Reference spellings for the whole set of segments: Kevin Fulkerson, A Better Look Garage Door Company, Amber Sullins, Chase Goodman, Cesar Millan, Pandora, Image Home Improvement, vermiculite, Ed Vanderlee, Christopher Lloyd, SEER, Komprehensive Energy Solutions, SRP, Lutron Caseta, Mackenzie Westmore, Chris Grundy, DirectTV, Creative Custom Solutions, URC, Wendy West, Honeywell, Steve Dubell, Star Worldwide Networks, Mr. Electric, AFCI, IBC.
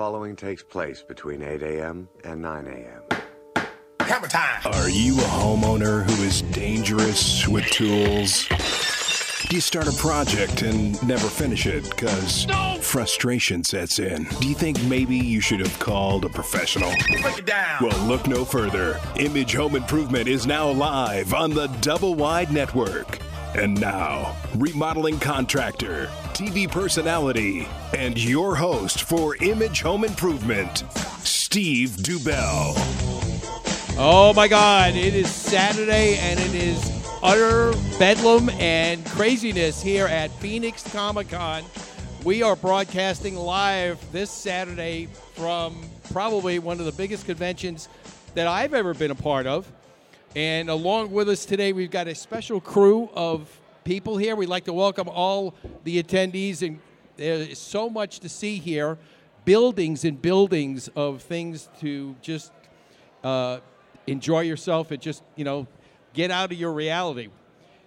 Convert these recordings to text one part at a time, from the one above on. following takes place between 8 a.m. and 9 a.m. Hammer time! Are you a homeowner who is dangerous with tools? Do you start a project and never finish it because frustration sets in? Do you think maybe you should have called a professional? Break it down. Well, look no further. Image Home Improvement is now live on the Double Wide Network. And now, remodeling contractor, TV personality, and your host for Image Home Improvement, Steve Dubell. Oh my God, it is Saturday and it is utter bedlam and craziness here at Phoenix Comicon. We are broadcasting live this Saturday from probably one of the biggest conventions that I've ever been a part of. And along with us today, we've got a special crew of people here. We'd like to welcome all the attendees, and there's so much to see here. Buildings and buildings of things to just enjoy yourself and just, you know, get out of your reality.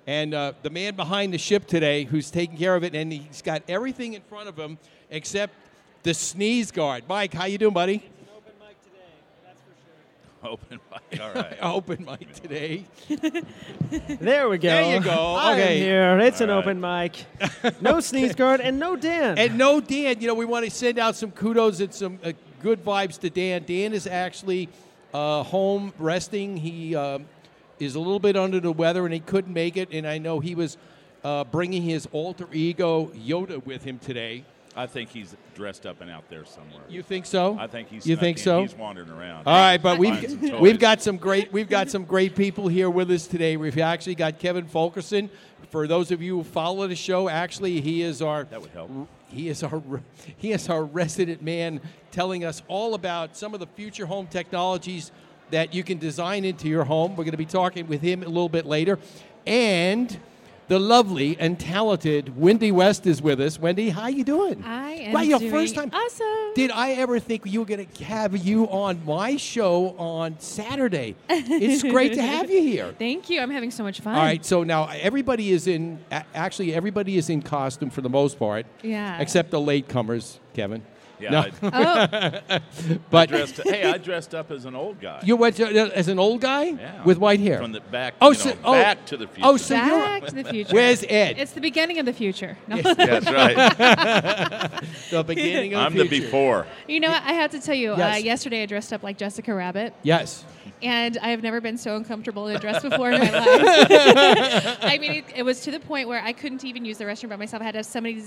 And the man behind the ship today who's taking care of it, and he's got everything in front of him except the sneeze guard. Mike, how you doing, buddy? It's an open mic today, that's for sure. Open mic, all right. Open mic today. There we go. There you go. Okay. Here. It's all an open mic. No sneeze guard and no Dan. And no Dan. You know, we want to send out some kudos and some good vibes to Dan. Dan is actually home resting. He is a little bit under the weather, and he couldn't make it. And I know he was bringing his alter ego, Yoda, with him today. I think he's dressed up and out there somewhere. You think so? I think he's. You think so? He's wandering around. All right, but we've got some great people here with us today. We've actually got Kevin Fulkerson. For those of you who follow the show, actually he is our. That would help. He is our resident man, telling us all about some of the future home technologies that you can design into your home. We're going to be talking with him a little bit later. And the lovely and talented Wendy West is with us. Wendy, how you doing? I am doing first time. Awesome. Did I ever think you were going to have you on my show on Saturday? It's great to have you here. Thank you. I'm having so much fun. All right. So now everybody is in, actually everybody is in costume for the most part. Yeah. Except the latecomers, Kevin. Yeah, no. But I dressed up as an old guy. You went as an old guy? Yeah. With white hair? From the back, back to the future. Oh, so back to the future. Where's Ed? It's the beginning of the future. No. Yes. That's right. The beginning of the future. I'm the before. You know what? I have to tell you, yes. Yesterday I dressed up like Jessica Rabbit. Yes. And I have never been so uncomfortable in a dress before in my life. I mean, it was to the point where I couldn't even use the restroom by myself. I had to have somebody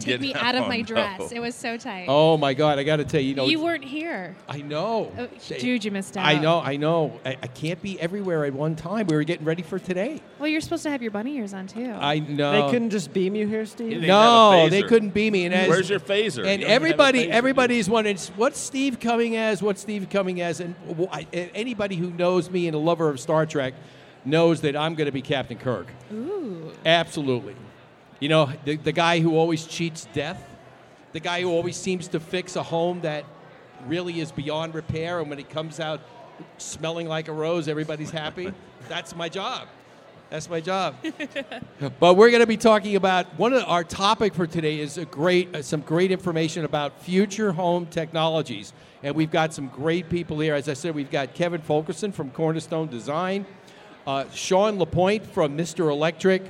take me out of my dress. No. It was so tight. Oh, my God. I got to tell you. You know, you weren't here. I know. Oh, dude, you missed out. I know. I can't be everywhere at one time. We were getting ready for today. Well, you're supposed to have your bunny ears on, too. I know. They couldn't just beam you here, Steve? No, they couldn't beam me. And where's your phaser? And everybody's wondering, what's Steve coming as? What's Steve coming as? And anybody who knows me and a lover of Star Trek knows that I'm going to be Captain Kirk. Ooh. Absolutely. You know, the guy who always cheats death, the guy who always seems to fix a home that really is beyond repair, and when it comes out smelling like a rose, everybody's happy. That's my job. That's my job. But we're going to be talking about our topic for today is some great information about future home technologies. And we've got some great people here. As I said, we've got Kevin Fulkerson from Cornerstone Design. Sean LaPointe from Mr. Electric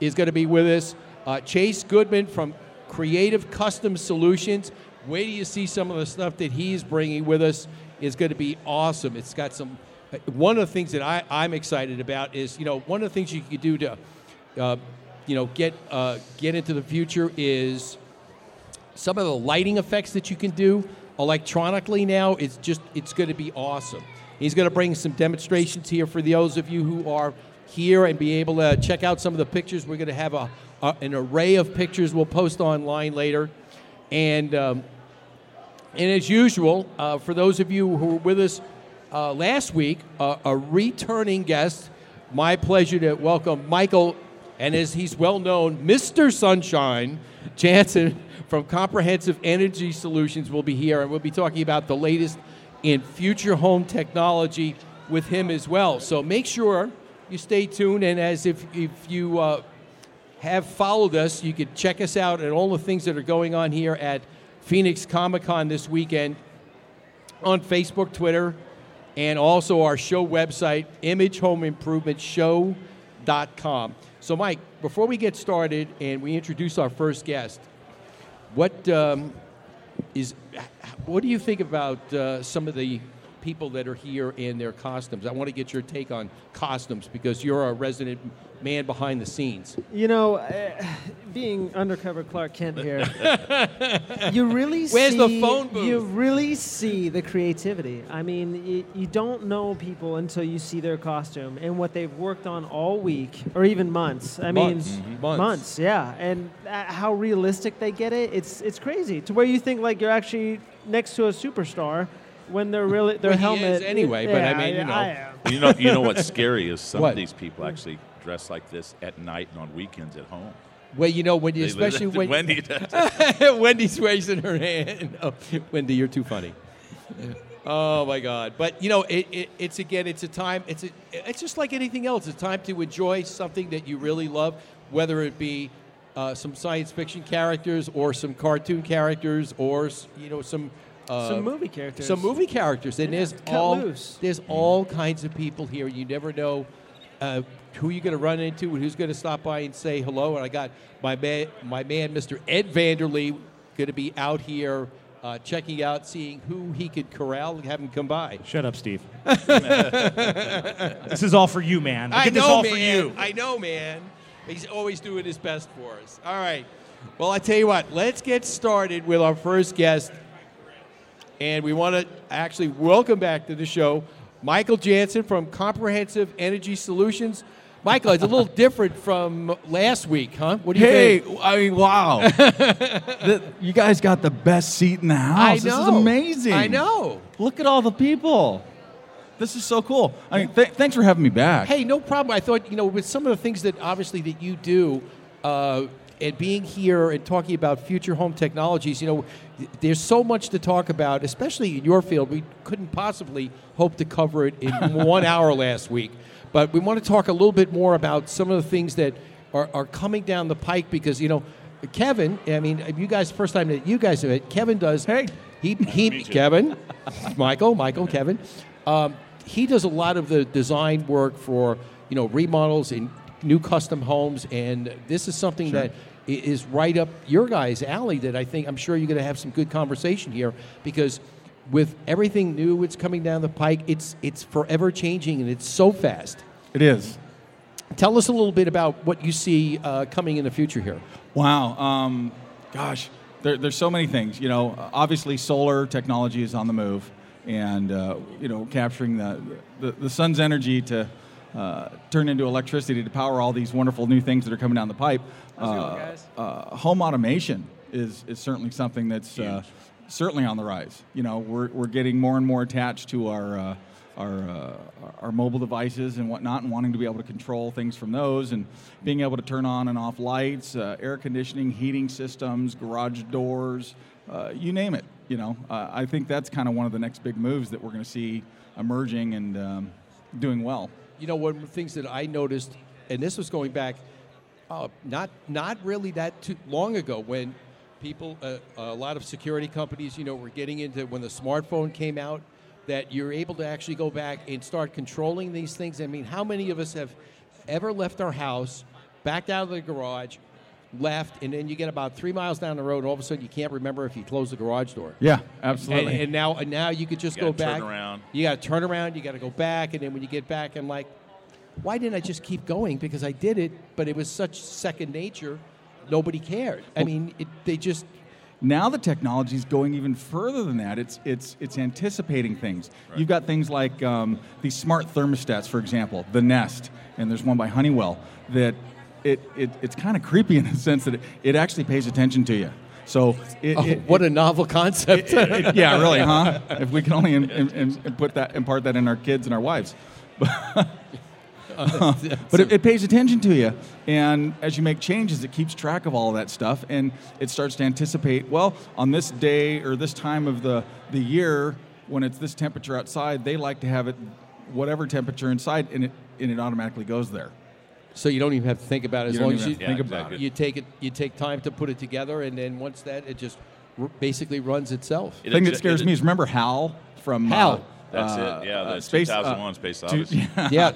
is going to be with us. Chase Goodman from Creative Custom Solutions. Wait till you see some of the stuff that he's bringing with us. Is going to be awesome. It's got some. One of the things that I'm excited about is, you know, one of the things you could do to, you know, get into the future is some of the lighting effects that you can do electronically now. It's going to be awesome. He's going to bring some demonstrations here for those of you who are here and be able to check out some of the pictures. We're going to have an array of pictures we'll post online later. And as usual, for those of you who were with us last week, a returning guest, my pleasure to welcome Michael, and as he's well known, Mr. Sunshine Jansen from Komprehensive Energy Solutions will be here, and we'll be talking about the latest in future home technology with him as well. So make sure you stay tuned, and as if you have followed us, you can check us out at all the things that are going on here at Phoenix Comicon this weekend on Facebook, Twitter, and also our show website, imagehomeimprovementshow.com. So, Mike, before we get started and we introduce our first guest, what do you think about some of the people that are here in their costumes? I want to get your take on costumes because you're a resident man behind the scenes. You know, being undercover Clark Kent here, Where's the phone booth? You really see the creativity. I mean, you don't know people until you see their costume and what they've worked on all week or even months. Months, yeah. And how realistic they get it, it's crazy. To where you think like you're actually next to a superstar when they're really their helmet. Anyway, yeah, but I mean, you know what's scary is some of these people actually dress like this at night and on weekends at home. Well, you know, especially when Wendy does. Wendy's raising her hand. Oh, Wendy, you're too funny. Oh my God! But you know, it's a time. It's just like anything else. It's a time to enjoy something that you really love, whether it be some science fiction characters or some cartoon characters or some movie characters. And there's all kinds of people here. You never know who you're going to run into and who's going to stop by and say hello. And I got my man, Mr. Ed Vanderlee, going to be out here checking out, seeing who he could corral and have him come by. Shut up, Steve. This is all for you, man. I know, man. He's always doing his best for us. All right. Well, I tell you what. Let's get started with our first guest. And we want to actually welcome back to the show Michael Jansen from Komprehensive Energy Solutions. Michael, it's a little different from last week, huh? What do you think? Hey, I mean, wow. You guys got the best seat in the house. I know. This is amazing. I know. Look at all the people. This is so cool. I mean, thanks for having me back. Hey, no problem. I thought, with some of the things that obviously that you do, and being here and talking about future home technologies, there's so much to talk about, especially in your field. We couldn't possibly hope to cover it in 1 hour last week. But we want to talk a little bit more about some of the things that are coming down the pike because, Kevin, I mean, you guys, first time that you guys have met, Kevin does. Hey. He Kevin, Michael, Kevin. He does a lot of the design work for, remodels and new custom homes. And this is something that is right up your guys' alley that I'm sure you're going to have some good conversation here because with everything new that's coming down the pike, it's forever changing and it's so fast. It is. Tell us a little bit about what you see coming in the future here. Wow. Gosh, there's so many things. Obviously solar technology is on the move and, capturing the sun's energy to turn into electricity to power all these wonderful new things that are coming down the pipe. Home automation is certainly something that's certainly on the rise. We're getting more and more attached to our mobile devices and whatnot, and wanting to be able to control things from those, and being able to turn on and off lights, air conditioning, heating systems, garage doors, you name it. I think that's kind of one of the next big moves that we're going to see emerging and doing well. One of the things that I noticed, and this was going back not really that too long ago when people, a lot of security companies, were getting into when the smartphone came out, that you're able to actually go back and start controlling these things. I mean, how many of us have ever left our house, backed out of the garage, left, and then you get about 3 miles down the road, and all of a sudden you can't remember if you closed the garage door. Yeah, absolutely. And now you could just go back. You got to turn around. You got to go back, and then when you get back, I'm like, why didn't I just keep going? Because I did it, but it was such second nature, nobody cared. I mean, they just. Now the technology's going even further than that. It's anticipating things. Right. You've got things like these smart thermostats, for example, the Nest, and there's one by Honeywell that. It's kind of creepy in the sense that it actually pays attention to you. So what a novel concept. Yeah, really, huh? If we can only impart that in our kids and our wives. But it pays attention to you, and as you make changes, it keeps track of all of that stuff, and it starts to anticipate, well, on this day or this time of the year, when it's this temperature outside, they like to have it whatever temperature inside, and it automatically goes there. So you don't even have to think about it as long as you think about it. You take time to put it together, and then once that, it just basically runs itself. The thing that scares me is, remember HAL from... HAL. That's it. Yeah, the space, 2001 Space Odyssey. Yeah.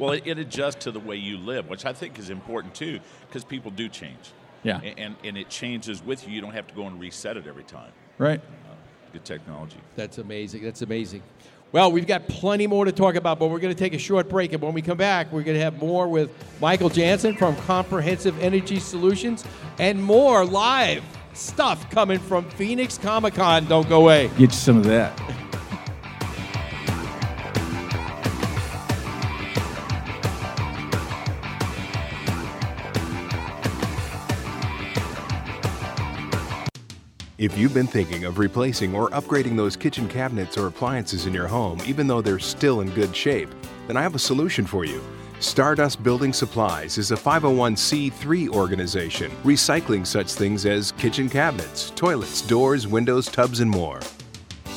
Well, it adjusts to the way you live, which I think is important, too, because people do change. Yeah. And it changes with you. You don't have to go and reset it every time. Right. Good technology. That's amazing. That's amazing. Well, we've got plenty more to talk about, but we're going to take a short break. And when we come back, we're going to have more with Michael Jansen from Komprehensive Energy Solutions and more live stuff coming from Phoenix Comicon. Don't go away. Get you some of that. If you've been thinking of replacing or upgrading those kitchen cabinets or appliances in your home, even though they're still in good shape, then I have a solution for you. Stardust Building Supplies is a 501c3 organization recycling such things as kitchen cabinets, toilets, doors, windows, tubs, and more.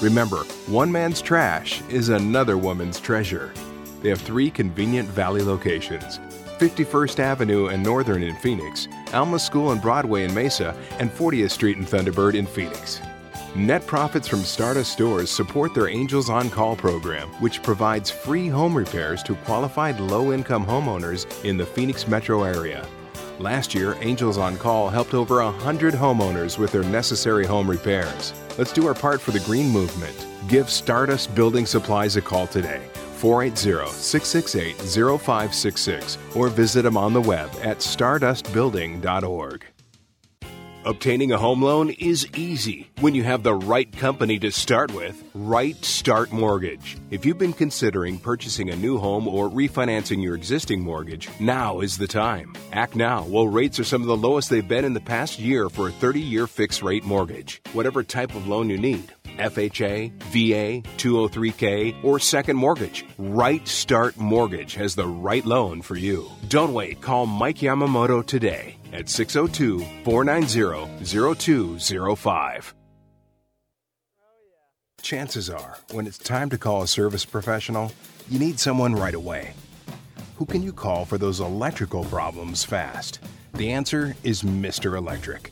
Remember, one man's trash is another woman's treasure. They have 3 convenient valley locations: 51st Avenue and Northern in Phoenix, Alma School and Broadway in Mesa, and 40th Street and Thunderbird in Phoenix. Net profits from Stardust stores support their Angels on Call program, which provides free home repairs to qualified low-income homeowners in the Phoenix metro area. Last year, Angels on Call helped over 100 homeowners with their necessary home repairs. Let's do our part for the green movement. Give Stardust Building Supplies a call today. 480-668-0566, or visit them on the web at stardustbuilding.org. Obtaining a home loan is easy when you have the right company to start with. Right Start Mortgage. If you've been considering purchasing a new home or refinancing your existing mortgage, now is the time. Act now while rates are some of the lowest they've been in the past year for a 30-year fixed-rate mortgage. Whatever type of loan you need, FHA, VA, 203K, or second mortgage, Right Start Mortgage has the right loan for you. Don't wait. Call Mike Yamamoto today at 602-490-0205. Chances are, when it's time to call a service professional, you need someone right away. Who can you call for those electrical problems fast? The answer is Mr. Electric,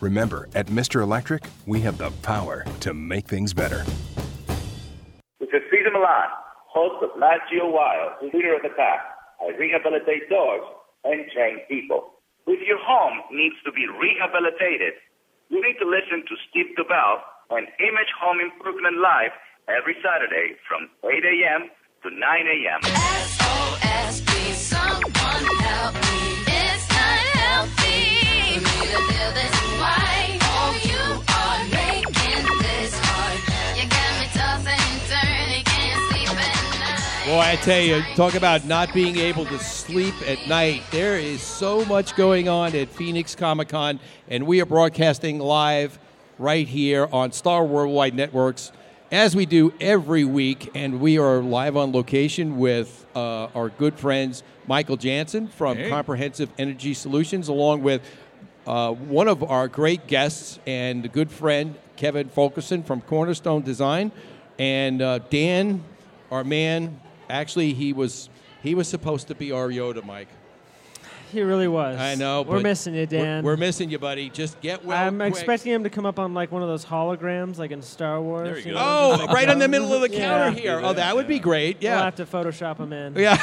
Remember, at Mr. Electric, we have the power to make things better. This is Cesar Millan, host of Last Year Wild, Leader of the Pack. I rehabilitate doors and train people. If your home needs to be rehabilitated, you need to listen to Steve Dubell on Image Home Improvement Live every Saturday from 8 a.m. to 9 a.m. SOS, please, someone help me. It's not healthy for me to do this. Boy, I tell you, talk about not being able to sleep at night. There is so much going on at Phoenix Comicon, and we are broadcasting live right here on Star Worldwide Networks, as we do every week. And we are live on location with our good friends Michael Jansen from Komprehensive Energy Solutions, along with one of our great guests and a good friend, Kevin Fulkerson from Cornerstone Design, and Dan, our man. Actually, he was supposed to be our Yoda, Mike. He really was. I know. We're missing you, Dan. We're missing you, buddy. Just get well. I'm expecting him to come up on like one of those holograms, like in Star Wars. There you go. Oh, like right in the middle of the counter here. Oh, that would be great. Yeah. We'll have to Photoshop him in. Yeah.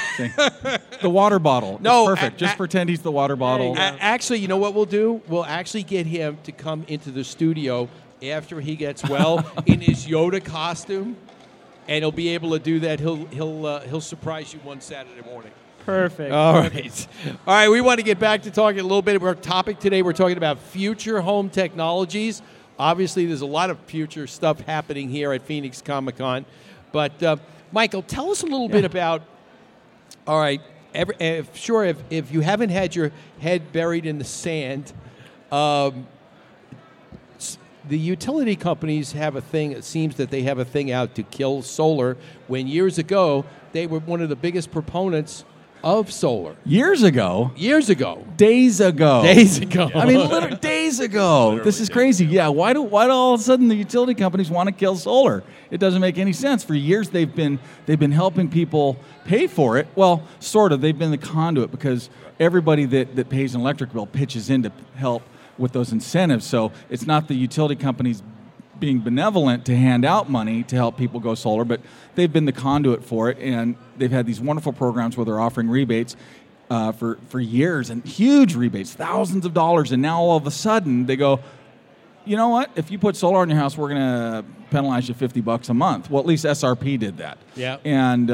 The water bottle. No, it's perfect. Just pretend he's the water bottle. Actually, you know what we'll do? We'll actually get him to come into the studio after he gets well in his Yoda costume. And he'll be able to do that. He'll surprise you one Saturday morning. Perfect. All right. We want to get back to talking a little bit about our topic today. We're talking about future home technologies. Obviously, there's a lot of future stuff happening here at Phoenix Comicon. But Michael, tell us a little bit about. All right. If you haven't had your head buried in the sand, the utility companies have a thing, it seems that they have a thing out to kill solar, when years ago they were one of the biggest proponents of solar. Years ago? Years ago. Days ago. Days ago. I mean, literally days ago. Literally this is crazy. Ago. Yeah, why do all of a sudden the utility companies want to kill solar? It doesn't make any sense. For years they've been helping people pay for it. Well, sort of. They've been the conduit because everybody that pays an electric bill pitches in to help with those incentives. So it's not the utility companies being benevolent to hand out money to help people go solar, but they've been the conduit for it, and they've had these wonderful programs where they're offering rebates for years, and huge rebates, thousands of dollars, and now all of a sudden they go, you know what, if you put solar on your house, we're going to penalize you $50 a month. Well, at least SRP did that. Yeah. And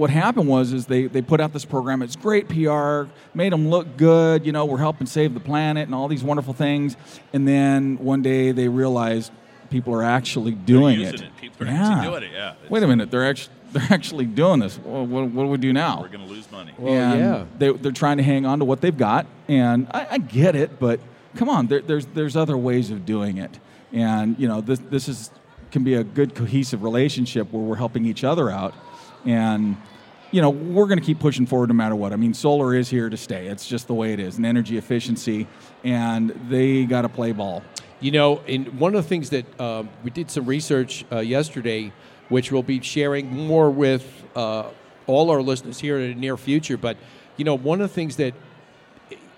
what happened was they put out this program. It's great PR, made them look good. You know, we're helping save the planet and all these wonderful things. And then one day they realized people are actually doing it. People are actually doing it. Wait a minute, they're actually doing this. Well, what do we do now? We're going to lose money. Well, and they're trying to hang on to what they've got. And I get it, but come on, there's other ways of doing it. And you know, this is can be a good cohesive relationship where we're helping each other out. And, you know, we're going to keep pushing forward no matter what. I mean, solar is here to stay. It's just the way it is, and energy efficiency, and they got to play ball. You know, and one of the things that we did some research yesterday, which we'll be sharing more with all our listeners here in the near future, but, you know, one of the things that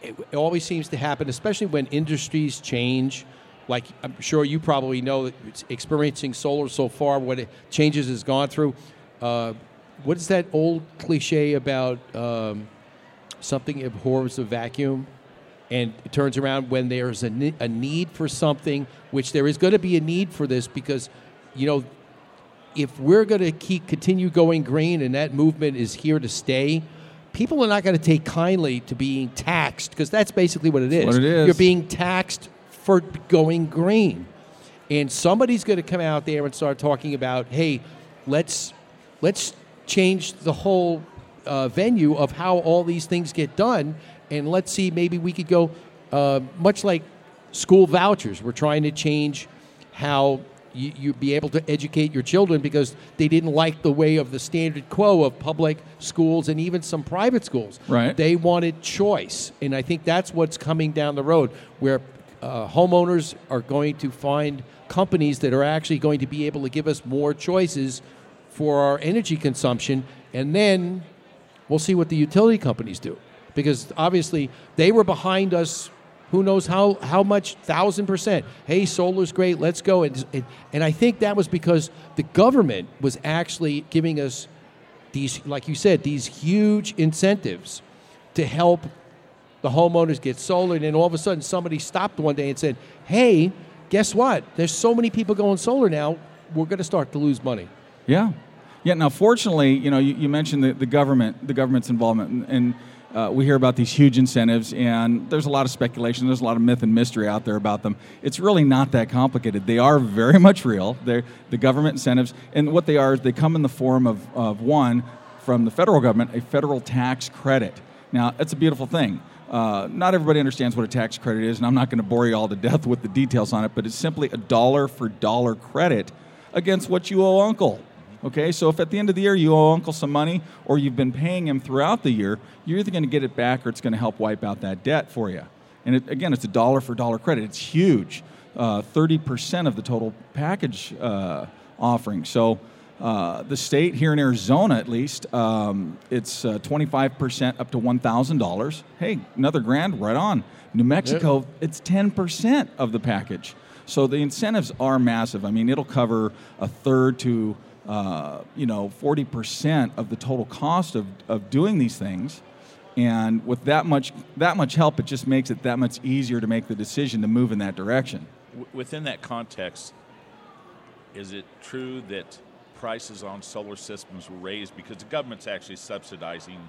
it always seems to happen, especially when industries change, like I'm sure you probably know that experiencing solar so far, what it changes has gone through. What is that old cliche about something abhors a vacuum and it turns around when there's a need for something, which there is going to be a need for this because, you know, if we're going to continue going green and that movement is here to stay, people are not going to take kindly to being taxed because that's basically what it is. That's what it is. You're being taxed for going green. And somebody's going to come out there and start talking about, hey, let's change the whole venue of how all these things get done, and let's see, maybe we could go, much like school vouchers. We're trying to change how you be able to educate your children because they didn't like the way of the standard quo of public schools and even some private schools. Right. They wanted choice, and I think that's what's coming down the road, where homeowners are going to find companies that are actually going to be able to give us more choices for our energy consumption, and then we'll see what the utility companies do. Because obviously, they were behind us who knows how much, 1,000%. Hey, solar's great, let's go. And I think that was because the government was actually giving us these, like you said, these huge incentives to help the homeowners get solar. And then all of a sudden, somebody stopped one day and said, hey, guess what? There's so many people going solar now, we're going to start to lose money. Yeah. Yeah. Now, fortunately, you know, you mentioned the government's involvement, and we hear about these huge incentives, and there's a lot of speculation. There's a lot of myth and mystery out there about them. It's really not that complicated. They are very much real. They're the government incentives, and what they are is they come in the form of one from the federal government, a federal tax credit. Now, that's a beautiful thing. Not everybody understands what a tax credit is, and I'm not going to bore you all to death with the details on it, but it's simply a dollar-for-dollar credit against what you owe Uncle. Okay, so if at the end of the year you owe Uncle some money or you've been paying him throughout the year, you're either going to get it back or it's going to help wipe out that debt for you. And it's a dollar-for-dollar credit. It's huge, 30% of the total package offering. So the state here in Arizona, at least, it's 25% up to $1,000. Hey, another grand, right on. New Mexico, yep. It's 10% of the package. So the incentives are massive. I mean, it'll cover a third to 40% of the total cost of doing these things, and with that much help, it just makes it that much easier to make the decision to move in that direction. Within that context, is it true that prices on solar systems were raised because the government's actually subsidizing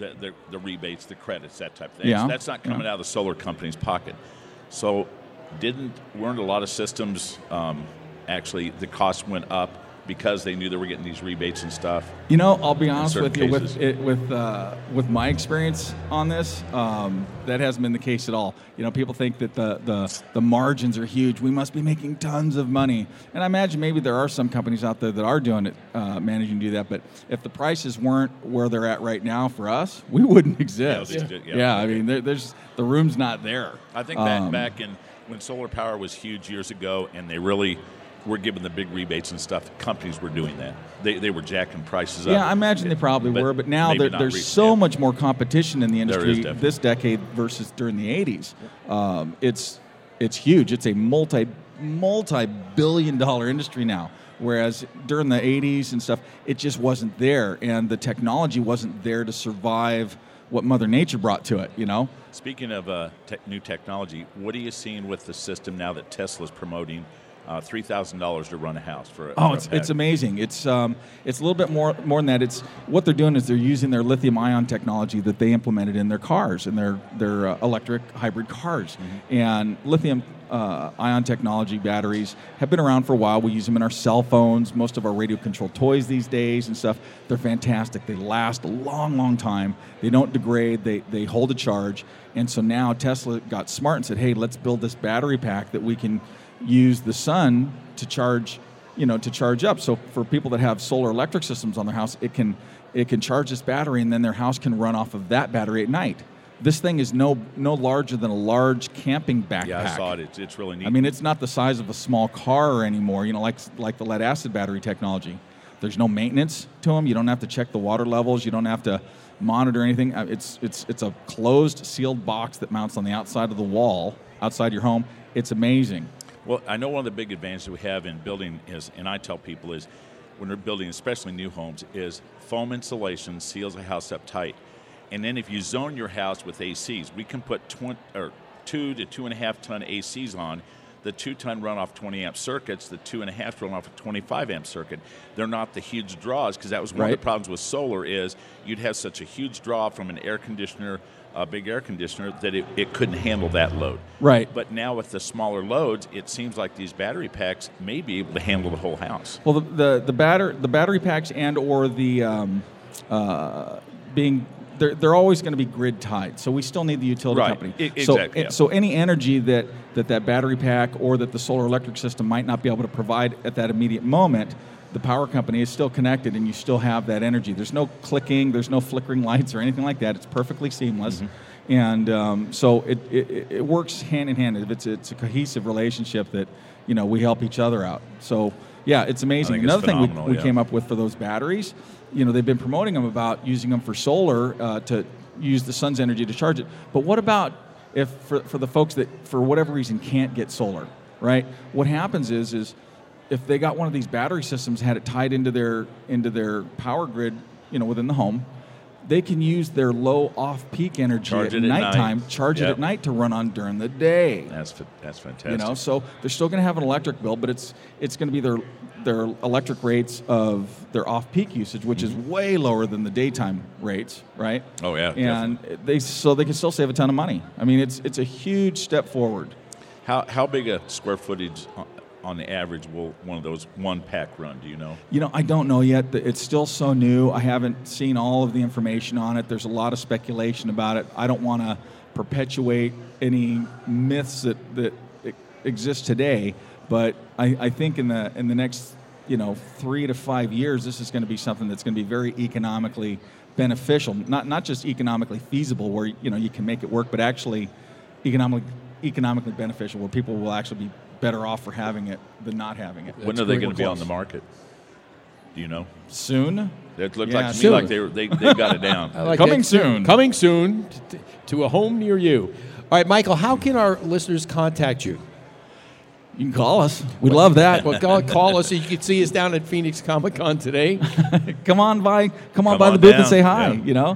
the rebates, the credits, that type of thing? Yeah. So that's not coming out of the solar company's pocket. So weren't a lot of systems actually the cost went up because they knew they were getting these rebates and stuff. You know, I'll be honest with you, with my experience on this, that hasn't been the case at all. You know, people think that the margins are huge. We must be making tons of money. And I imagine maybe there are some companies out there that are doing it, managing to do that. But if the prices weren't where they're at right now for us, we wouldn't exist. Yeah, I mean, there's the room's not there. I think that back in when solar power was huge years ago, and they really were giving the big rebates and stuff, companies were doing that. They were jacking prices up. Yeah, I imagine they probably were, but now there's so much more competition in the industry this decade versus during the 80s. It's huge. It's a multi-billion-dollar industry now, whereas during the 80s and stuff, it just wasn't there, and the technology wasn't there to survive what Mother Nature brought to it, you know? Speaking of new technology, what are you seeing with the system now that Tesla's promoting? $3,000 to run a house for it's amazing. It's a little bit more than that. It's what they're doing is they're using their lithium-ion technology that they implemented in their cars, in their electric hybrid cars. Mm-hmm. And lithium-ion technology batteries have been around for a while. We use them in our cell phones, most of our radio-controlled toys these days and stuff. They're fantastic. They last a long, long time. They don't degrade. They hold a charge. And so now Tesla got smart and said, hey, let's build this battery pack that we can use the sun to charge, to charge up. So for people that have solar electric systems on their house, it can charge this battery, and then their house can run off of that battery at night. This thing is no larger than a large camping backpack. Yeah, I saw it. It's really neat. I mean, it's not the size of a small car anymore. Like the lead acid battery technology. There's no maintenance to them. You don't have to check the water levels. You don't have to monitor anything. It's a closed, sealed box that mounts on the outside of the wall outside your home. It's amazing. Well, I know one of the big advantages we have in building is, and I tell people is, when we're building, especially new homes, is foam insulation seals a house up tight. And then if you zone your house with ACs, we can put 2 to 2.5 ton ACs on. The 2-ton run off 20 amp circuits, the 2.5 run off a 25 amp circuit. They're not the huge draws, because that was one of the problems with solar is you'd have such a huge draw from an air conditioner, a big air conditioner, that it couldn't handle that load. Right. But now with the smaller loads, it seems like these battery packs may be able to handle the whole house. Well, the battery packs and or the they're always going to be grid tied, so we still need the utility company. Exactly. So any energy that battery pack or that the solar electric system might not be able to provide at that immediate moment, the power company is still connected, and you still have that energy. There's no clicking, there's no flickering lights or anything like that. It's perfectly seamless, mm-hmm. and so it works hand in hand. It's a cohesive relationship that we help each other out. So yeah, it's amazing. Another thing we came up with for those batteries. They've been promoting them about using them for solar to use the sun's energy to charge it. But what about if for the folks that, for whatever reason, can't get solar, right? What happens is if they got one of these battery systems, had it tied into their power grid, within the home, they can use their low off-peak energy at nighttime, charge it at night to run on during the day. That's fantastic. So they're still going to have an electric bill, but it's going to be their electric rates of their off-peak usage, which is way lower than the daytime rates, right? Oh, yeah. And they can still save a ton of money. I mean, it's a huge step forward. How big a square footage on the average will one of those one pack run? Do you know? I don't know yet. It's still so new. I haven't seen all of the information on it. There's a lot of speculation about it. I don't want to perpetuate any myths that exist today, but I think in the next 3 to 5 years, this is going to be something that's going to be very economically beneficial. Not just economically feasible, where you can make it work, but actually economically beneficial, where people will actually be better off for having it than not having it. When are they going to be on the market? Do you know? Soon. It looked like to me like they got it down. Coming soon to a home near you. All right, Michael, how can our listeners contact you? You can call us. We'd love that. Well, call us. You can see us down at Phoenix Comicon today. Come on by the booth down and say hi. Yeah.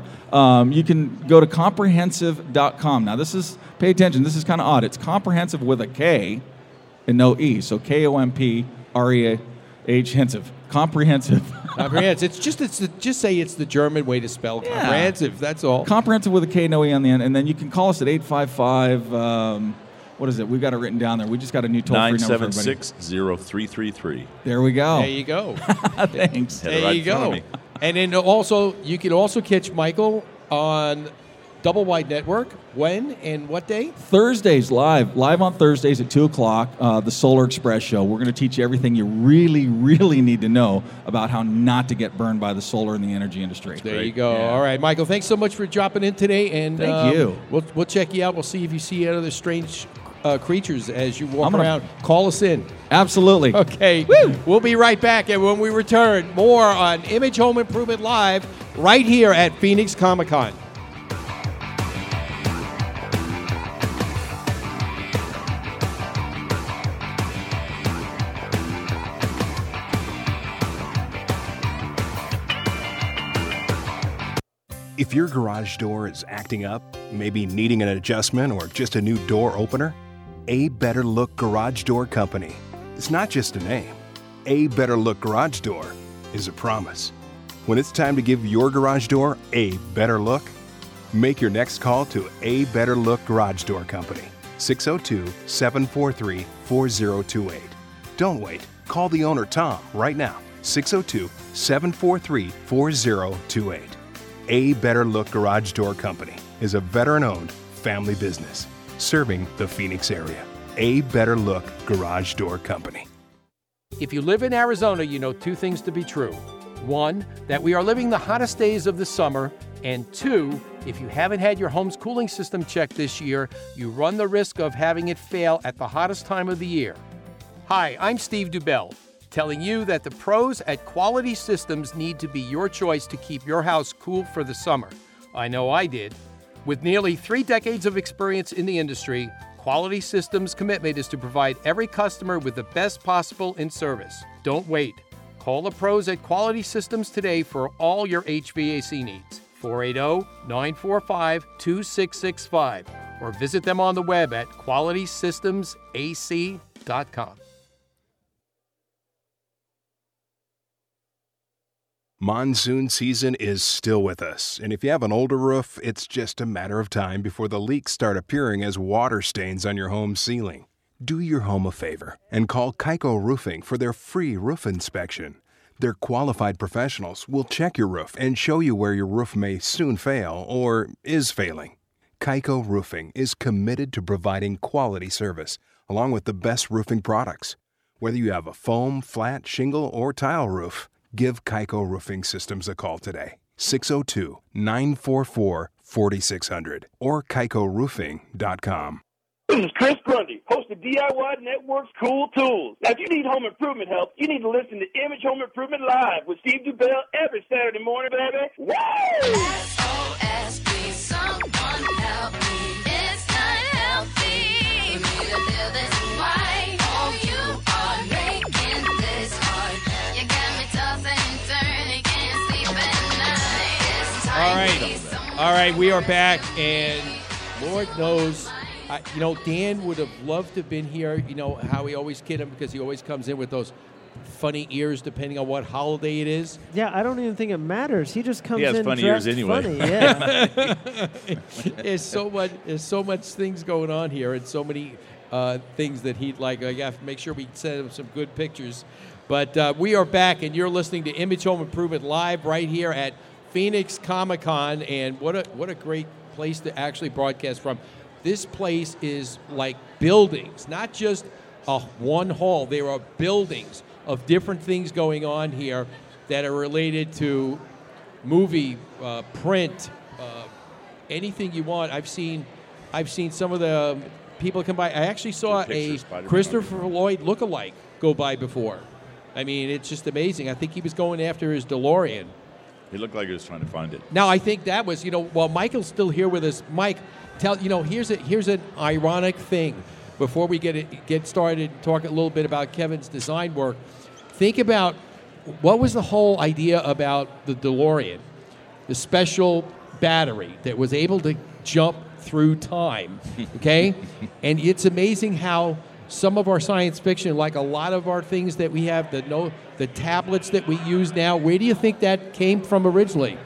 You can go to Komprehensive.com. Now, this is, pay attention, this is kind of odd. It's Komprehensive with a K and no E, so Komprehensive. Comprehensive. Just say it's the German way to spell comprehensive. That's all. Comprehensive with a K, no E on the end, and then you can call us at 855 What is it? We've got it written down there. We just got a new toll-free number for everybody. 976-0333. There we go. There you go. Thanks. There you go. And then also, you can also catch Michael on Double Wide Network. When and what day? Thursdays live. Live on Thursdays at 2 o'clock, the Solar Express Show. We're going to teach you everything you really, really need to know about how not to get burned by the solar and the energy industry. There you go. Yeah. All right, Michael, thanks so much for dropping in today. And thank you. We'll check you out. We'll see if you see other strange creatures as you walk around. Call us in. Absolutely. Okay. Woo! We'll be right back. And when we return, more on Image Home Improvement Live right here at Phoenix Comicon. If your garage door is acting up, maybe needing an adjustment or just a new door opener, A Better Look Garage Door Company. It's not just a name. A Better Look Garage Door is a promise. When it's time to give your garage door a better look, make your next call to A Better Look Garage Door Company, 602-743-4028. Don't wait. Call the owner, Tom, right now, 602-743-4028. A Better Look Garage Door Company is a veteran-owned family business serving the Phoenix area. A Better Look Garage Door Company. If you live in Arizona, you know two things to be true. One, that we are living the hottest days of the summer. And two, if you haven't had your home's cooling system checked this year, you run the risk of having it fail at the hottest time of the year. Hi, I'm Steve Dubell, telling you that the pros at Quality Systems need to be your choice to keep your house cool for the summer. I know I did. With nearly 3 decades of experience in the industry, Quality Systems' commitment is to provide every customer with the best possible in service. Don't wait. Call the pros at Quality Systems today for all your HVAC needs. 480-945-2665 or visit them on the web at QualitySystemsAC.com. Monsoon season is still with us, and if you have an older roof, it's just a matter of time before the leaks start appearing as water stains on your home's ceiling. Do your home a favor and call Keiko Roofing for their free roof inspection. Their qualified professionals will check your roof and show you where your roof may soon fail or is failing. Keiko Roofing is committed to providing quality service along with the best roofing products. Whether you have a foam, flat, shingle, or tile roof, give Keiko Roofing Systems a call today, 602-944-4600 or keikoroofing.com. This is Chris Grundy, host of DIY Network's Cool Tools. Now, if you need home improvement help, you need to listen to Image Home Improvement Live with Steve Dubell every Saturday morning, baby. Woo! SOS, please, someone help me. It's not healthy for me to live this way. Oh, you are making this hard. All right, we are back, and Lord knows, Dan would have loved to have been here. You know how we always kid him because he always comes in with those funny ears depending on what holiday it is. Yeah, I don't even think it matters. He just comes in. He has in funny ears anyway. Funny, yeah. There's so much things going on here, and so many things that he'd like. I have to make sure we send him some good pictures. But we are back, and you're listening to Image Home Improvement Live right here at Phoenix Comicon, and what a great place to actually broadcast from. This place is like buildings, not just one hall. There are buildings of different things going on here that are related to movie, print, anything you want. I've seen some of the people come by. I actually saw a Christopher Lloyd lookalike go by before. I mean, it's just amazing. I think he was going after his DeLorean. He looked like he was trying to find it. Now, I think that was, while Michael's still here with us, Mike, here's an ironic thing. Before we get started, talk a little bit about Kevin's design work. Think about what was the whole idea about the DeLorean, the special battery that was able to jump through time, okay? And it's amazing how some of our science fiction, like a lot of our things that we have, the tablets that we use now, where do you think that came from originally?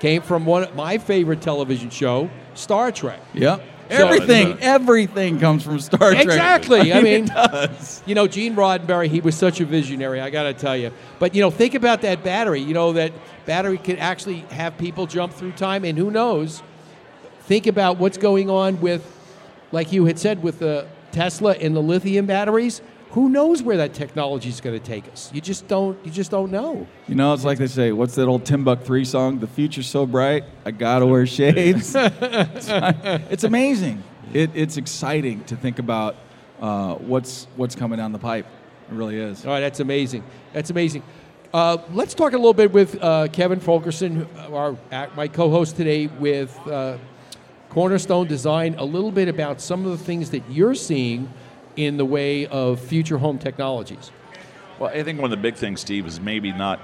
Came from one of my favorite television show, Star Trek. Yep. Everything comes from Star Trek. Exactly. I mean, it does. You know, Gene Roddenberry, he was such a visionary, I got to tell you. But, you know, think about that battery. You know, that battery could actually have people jump through time, and who knows? Think about what's going on with, like you had said, with the Tesla and the lithium batteries. Who knows where that technology is going to take us? You just don't know. You know, it's like they say, what's that old Timbuk 3 song? The future's so bright, I gotta wear shades. It's amazing. It's exciting to think about what's coming down the pipe. It really is. All right, that's amazing. That's amazing. Let's talk a little bit with Kevin Fulkerson, my co-host today with Cornerstone Design, a little bit about some of the things that you're seeing in the way of future home technologies. Well, I think one of the big things, Steve, is maybe not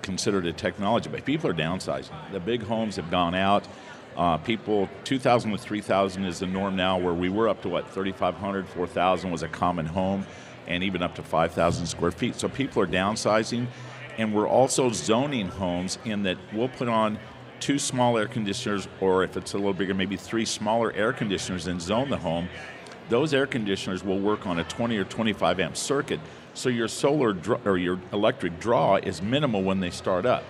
considered a technology, but people are downsizing. The big homes have gone out. People, 2,000 to 3,000 is the norm now, where we were up to, 3,500, 4,000 was a common home, and even up to 5,000 square feet. So people are downsizing, and we're also zoning homes in that we'll put on 2 small air conditioners, or if it's a little bigger, maybe 3 smaller air conditioners and zone the home. Those air conditioners will work on a 20 or 25 amp circuit, so your solar or your electric draw is minimal when they start up.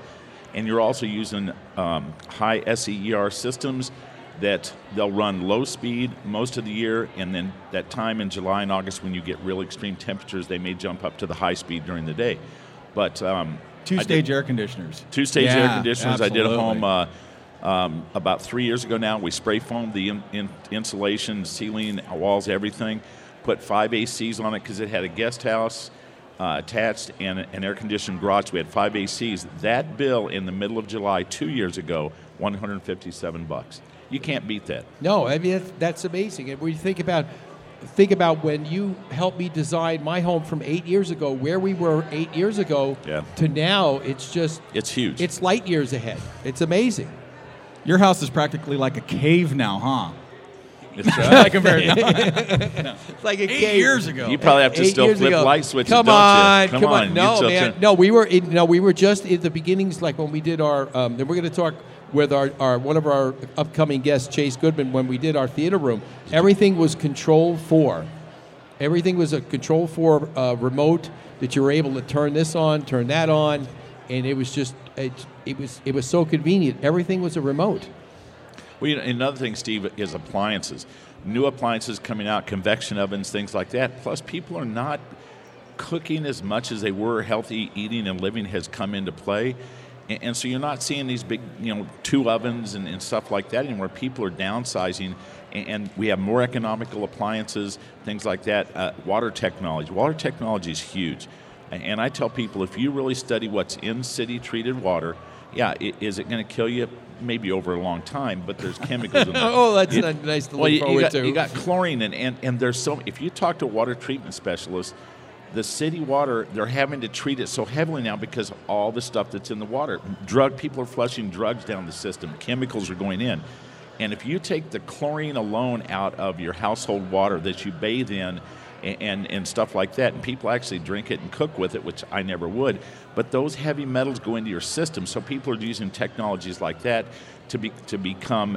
And you're also using high SEER systems that they'll run low speed most of the year, and then that time in July and August when you get real extreme temperatures, they may jump up to the high speed during the day. But two-stage air conditioners. Air conditioners. Absolutely. I did a home about 3 years ago now. We spray foamed the insulation, ceiling, walls, everything. Put 5 ACs on it because it had a guest house attached and an air-conditioned garage. We had 5 ACs. That bill in the middle of July 2 years ago, $157. You can't beat that. No, I mean that's amazing. And when you think about when you helped me design my home from 8 years ago, where we were 8 years ago to now, it's huge. It's light years ahead. It's amazing. Your house is practically like a cave now, huh? It's like it's like a 8 cave. 8 years ago. You probably have to still flip light switches, don't you? Come on. No, man. No, we were just at the beginnings, like when we did our, and we're going to talk with our one of our upcoming guests, Chase Goodman, when we did our theater room. Everything was Control 4. Everything was a Control 4 remote that you were able to turn this on, turn that on, and it was just... It was so convenient. Everything was a remote. Well, you know, another thing, Steve, is appliances. New appliances coming out, convection ovens, things like that. Plus, people are not cooking as much as they were. Healthy eating and living has come into play. And so you're not seeing these big, 2 ovens and stuff like that anymore. People are downsizing, and we have more economical appliances, things like that. Water technology. Water technology is huge. And I tell people, if you really study what's in city treated water, is it going to kill you? Maybe over a long time, but there's chemicals in there. Oh, that's nice to look forward to. You got chlorine, and there's so. If you talk to water treatment specialists, the city water, they're having to treat it so heavily now because of all the stuff that's in the water. People are flushing drugs down the system. Chemicals are going in. And if you take the chlorine alone out of your household water that you bathe in, and stuff like that, and people actually drink it and cook with it, which I never would, but those heavy metals go into your system, so people are using technologies like that to become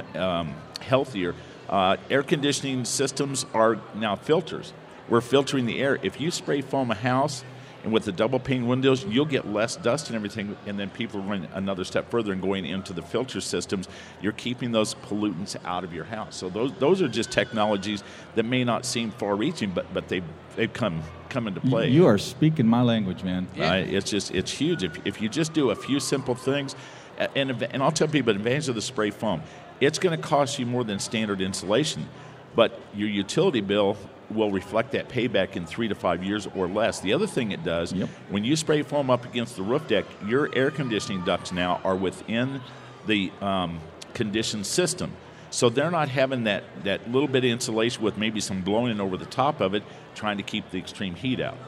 healthier. Air conditioning systems are now filters. We're filtering the air. If you spray foam a house and with the double pane windows, you'll get less dust and everything, and then people are going another step further and going into the filter systems. You're keeping those pollutants out of your house. So those are just technologies that may not seem far-reaching, but they've come into play. You are speaking my language, man. Yeah. It's huge. If you just do a few simple things, and I'll tell people, advantage of the spray foam, it's going to cost you more than standard insulation, but your utility bill will reflect that payback in 3 to 5 years or less. The other thing it does, when you spray foam up against the roof deck, your air conditioning ducts now are within the conditioned system. So they're not having that little bit of insulation with maybe some blowing over the top of it, trying to keep the extreme heat out.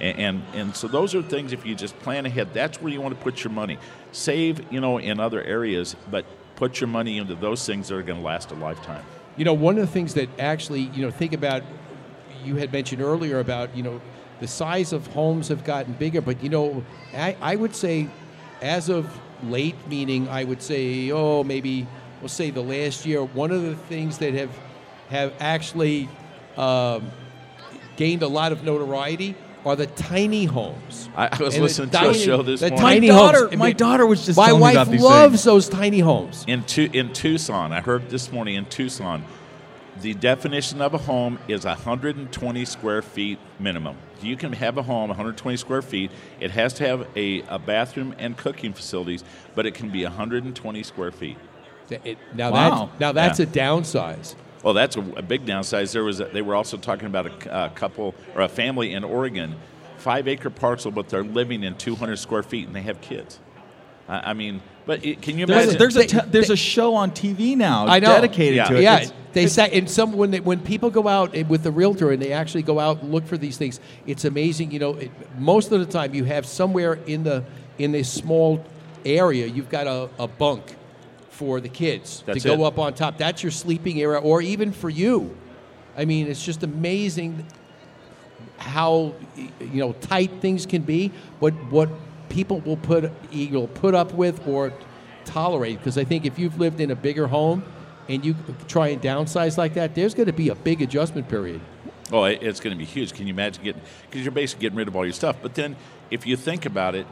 And so those are things, if you just plan ahead, that's where you want to put your money. Save, in other areas, but put your money into those things that are going to last a lifetime. You know, one of the things that actually, think about, you had mentioned earlier about, the size of homes have gotten bigger, but, I would say as of late, meaning I would say, maybe we'll say the last year, one of the things that have have actually gained a lot of notoriety are the tiny homes. I was listening to a show this morning. My daughter was just telling me about these things. My wife loves those tiny homes. In Tucson, I heard this morning in Tucson, the definition of a home is 120 square feet minimum. You can have a home 120 square feet. It has to have a bathroom and cooking facilities, but it can be 120 square feet. Now that's a downsize. Well, that's a big downsize. They were also talking about a couple or a family in Oregon, 5-acre parcel, but they're living in 200 square feet and they have kids. Can you imagine? There's a show on TV now dedicated to it. Yeah, when people go out with the realtor and they actually go out and look for these things, it's amazing. You know, most of the time you have somewhere in a small area, you've got a bunk for the kids to go up on top. That's your sleeping area, or even for you. I mean, it's just amazing how tight things can be. What people will put up with or tolerate, because I think if you've lived in a bigger home and you try and downsize like that, there's going to be a big adjustment period. Oh, it's going to be huge. Can you imagine because you're basically getting rid of all your stuff. But then if you think about it,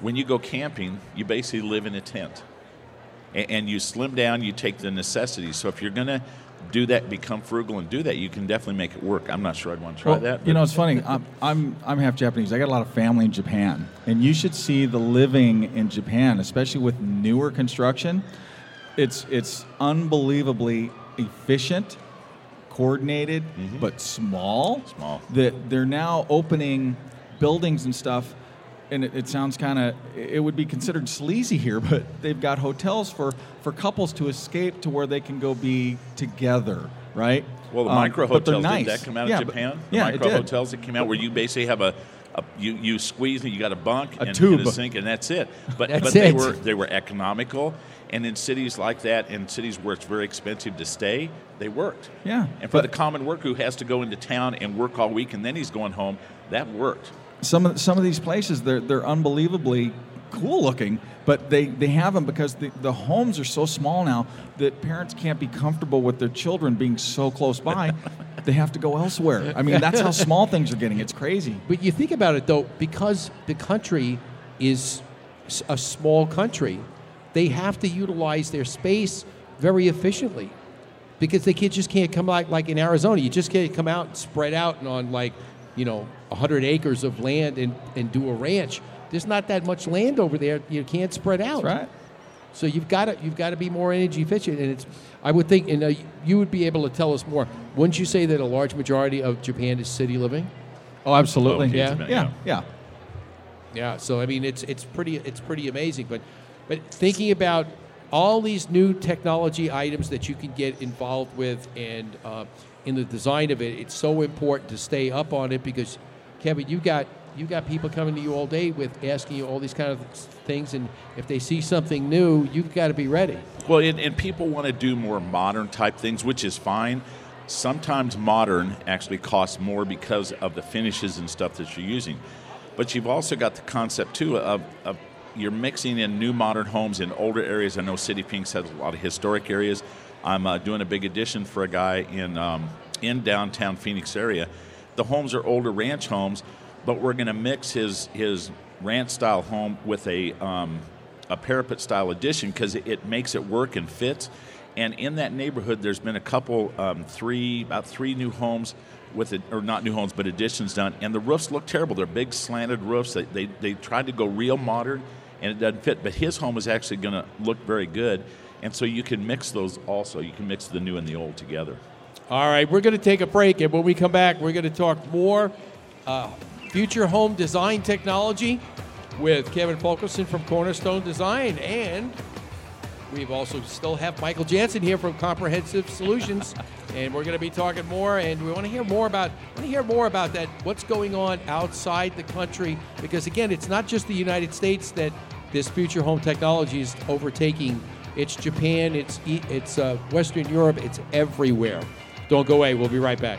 when you go camping, you basically live in a tent. And you slim down, you take the necessities. So if you're going to do that, become frugal and do that, you can definitely make it work. I'm not sure I'd want to try that. You know, it's funny. I'm half Japanese. I got a lot of family in Japan. And you should see the living in Japan, especially with newer construction. It's unbelievably efficient, coordinated, but small. They're now opening buildings and stuff. And it sounds kind of, it would be considered sleazy here, but they've got hotels for couples to escape to where they can go be together, right? Well, the micro hotels, nice. Did that come out of Japan? Micro hotels that came out where you basically have you squeeze and you got a bunk and a sink, and that's it. But they were economical. And in cities like that, in cities where it's very expensive to stay, they worked. Yeah. And for the common worker who has to go into town and work all week and then he's going home, that worked. Some of these places, they're unbelievably cool looking, but they have them because the homes are so small now that parents can't be comfortable with their children being so close by. They have to go elsewhere. I mean, that's how small things are getting. It's crazy. But you think about it, though, because the country is a small country, they have to utilize their space very efficiently because the kids just can't come out, like in Arizona. You just can't come out and spread out and on 100 acres of land and do a ranch. There's not that much land over there. You can't spread out. That's right. So you've got to be more energy efficient. And I would think, and you would be able to tell us more. Wouldn't you say that a large majority of Japan is city living? Oh, absolutely. Yeah. So I mean, it's pretty amazing. But thinking about all these new technology items that you can get involved with and in the design of it, it's so important to stay up on it because, Kevin, you got people coming to you all day with asking you all these kind of things, and if they see something new, you've got to be ready. Well, and people want to do more modern type things, which is fine. Sometimes modern actually costs more because of the finishes and stuff that you're using. But you've also got the concept, too, of you're mixing in new modern homes in older areas. I know City Phoenix has a lot of historic areas. I'm doing a big addition for a guy in downtown Phoenix area. The homes are older ranch homes, but we're going to mix his ranch-style home with a parapet-style addition because it makes it work and fits. And in that neighborhood, there's been a couple, about three new homes but additions done. And the roofs look terrible. They're big slanted roofs. They tried to go real modern, and it doesn't fit. But his home is actually going to look very good. And so you can mix those also. You can mix the new and the old together. All right, we're going to take a break, and when we come back, we're going to talk more future home design technology with Kevin Fulkerson from Cornerstone Design. And we've also still have Michael Jansen here from Komprehensive Solutions, and we're going to be talking more, and we want to hear more about that, what's going on outside the country, because, again, it's not just the United States that this future home technology is overtaking. It's Japan, it's Western Europe, it's everywhere. Don't go away. We'll be right back.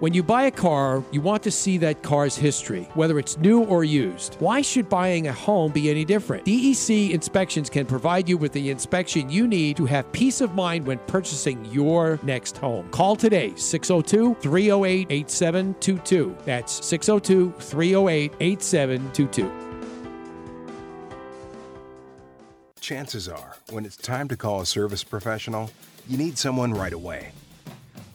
When you buy a car, you want to see that car's history, whether it's new or used. Why should buying a home be any different? DEC Inspections can provide you with the inspection you need to have peace of mind when purchasing your next home. Call today, 602-308-8722. That's 602-308-8722. Chances are, when it's time to call a service professional, you need someone right away.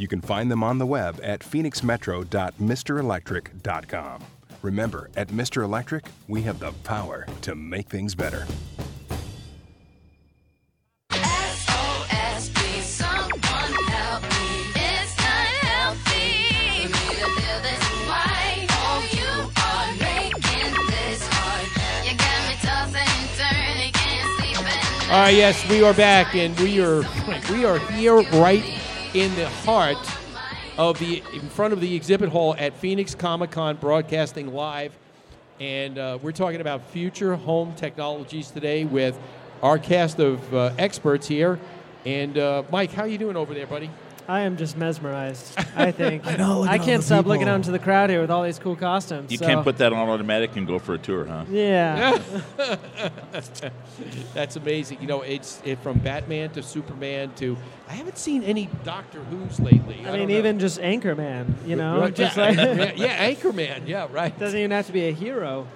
You can find them on the web at phoenixmetro.mrelectric.com. Remember, at Mr. Electric, we have the power to make things better. SOS, please, someone help me. It's not healthy for me to live this way. Oh, you are making this hard. You got me tossing and turning, can't sleep at night. All right, yes, we are back, and we are here right now in the heart of in front of the exhibit hall at Phoenix Comicon, broadcasting live. And we're talking about future home technologies today with our cast of experts here. And Mike, how are you doing over there, buddy? I am just mesmerized, I think. I can't stop looking out into the crowd here with all these cool costumes. You can't put that on automatic and go for a tour, huh? Yeah. That's amazing. You know, it's from Batman to Superman to... I haven't seen any Doctor Who's lately. I mean, even just Anchorman, you know? Right. Just Anchorman. Yeah, right. Doesn't even have to be a hero.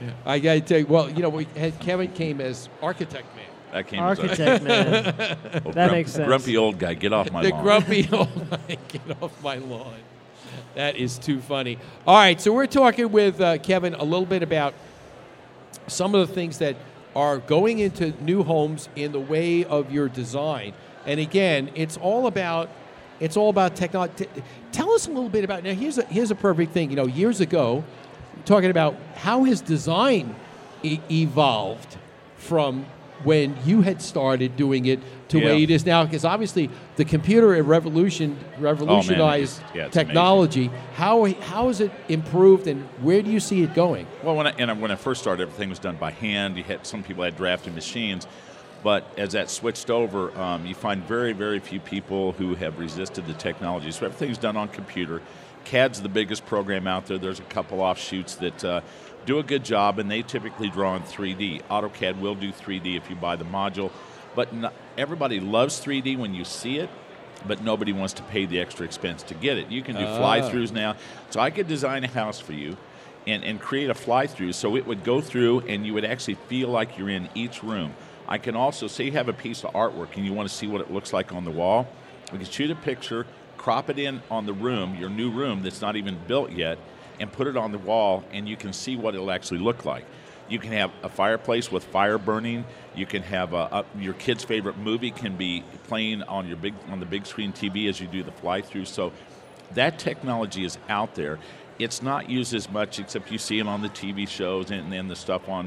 Yeah. I got to tell you, well, you know, Kevin came as Architect Man. That came Architect Man. Oh, that makes sense. Grumpy old guy, get off my lawn. The grumpy old guy, get off my lawn. That is too funny. All right, so we're talking with Kevin a little bit about some of the things that are going into new homes in the way of your design. And again, it's all about technology. Tell us a little bit about. Now, here's a perfect thing. You know, years ago, talking about how his design evolved from when you had started doing it to where it is now, because obviously the computer revolutionized technology. Amazing. How has it improved, and where do you see it going? Well, when I first started, everything was done by hand. You had some people had drafting machines, but as that switched over, you find very, very few people who have resisted the technology. So everything's done on computer. CAD's the biggest program out there. There's a couple offshoots that do a good job, and they typically draw in 3D. AutoCAD will do 3D if you buy the module, but everybody loves 3D when you see it, but nobody wants to pay the extra expense to get it. You can do fly-throughs now. So I could design a house for you and create a fly-through, so it would go through and you would actually feel like you're in each room. I can also, say you have a piece of artwork and you want to see what it looks like on the wall, we can shoot a picture, crop it in on the room, your new room that's not even built yet, and put it on the wall, and you can see what it'll actually look like. You can have a fireplace with fire burning. You can have your kid's favorite movie can be playing on the big screen TV as you do the fly-through. So that technology is out there. It's not used as much, except you see it on the TV shows and the stuff on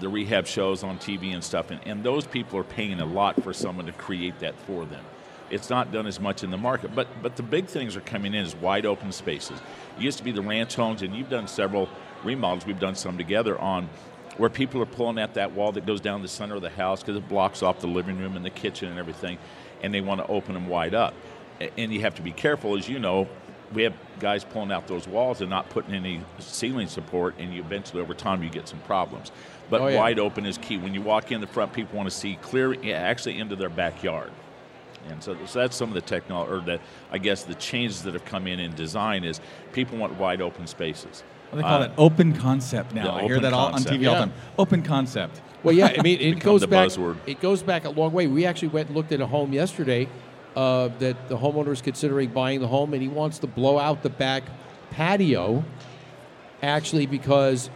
the rehab shows on TV and stuff. And those people are paying a lot for someone to create that for them. It's not done as much in the market. But the big things are coming in is wide open spaces. It used to be the ranch homes, and you've done several remodels. We've done some together on where people are pulling at that wall that goes down the center of the house because it blocks off the living room and the kitchen and everything, and they want to open them wide up. And you have to be careful. As you know, we have guys pulling out those walls and not putting any ceiling support, and you eventually, over time, you get some problems. But wide open is key. When you walk in the front, people want to see clear actually into their backyard. And so that's some of the technology, or the, I guess, the changes that have come in design is people want wide open spaces. Well, they call it open concept now. I hear that concept. All on TV all the time. Open concept. Well, yeah, I mean, it goes back. Buzzword. It goes back a long way. We actually went and looked at a home yesterday that the homeowner is considering buying the home, and he wants to blow out the back patio, actually, because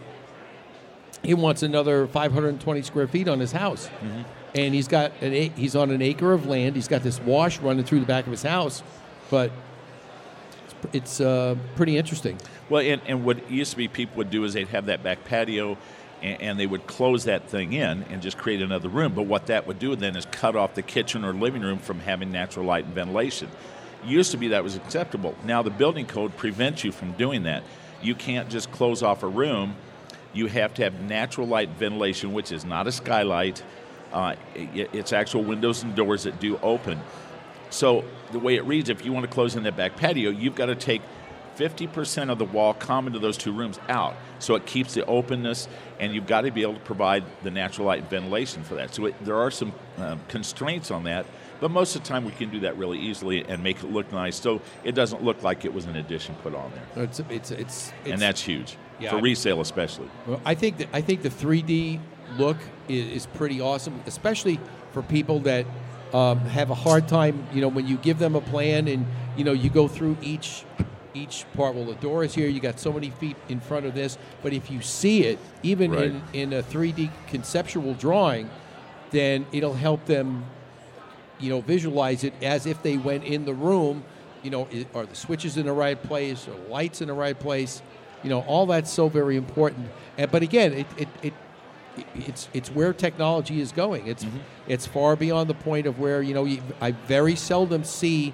he wants another 520 square feet on his house. Mm-hmm. And he's got he's on an acre of land. He's got this wash running through the back of his house, but it's pretty interesting. Well, and what used to be people would do is they'd have that back patio, and they would close that thing in and just create another room. But what that would do then is cut off the kitchen or living room from having natural light and ventilation. Used to be that was acceptable. Now the building code prevents you from doing that. You can't just close off a room. You have to have natural light ventilation, which is not a skylight. It's actual windows and doors that do open. So the way it reads, if you want to close in that back patio, you've got to take 50% of the wall common to those two rooms out. So it keeps the openness, and you've got to be able to provide the natural light and ventilation for that. So there are some constraints on that, but most of the time we can do that really easily and make it look nice so it doesn't look like it was an addition put on there. And that's huge, for resale especially. Well, I think the 3D look is pretty awesome, especially for people that have a hard time, when you give them a plan and, you go through each part. Well, the door is here. You got so many feet in front of this. But if you see it, even right. in a 3D conceptual drawing, then it'll help them, visualize it as if they went in the room. Are the switches in the right place? Are the lights in the right place? All that's so very important. But again, it's where technology is going. It's far beyond the point of where I very seldom see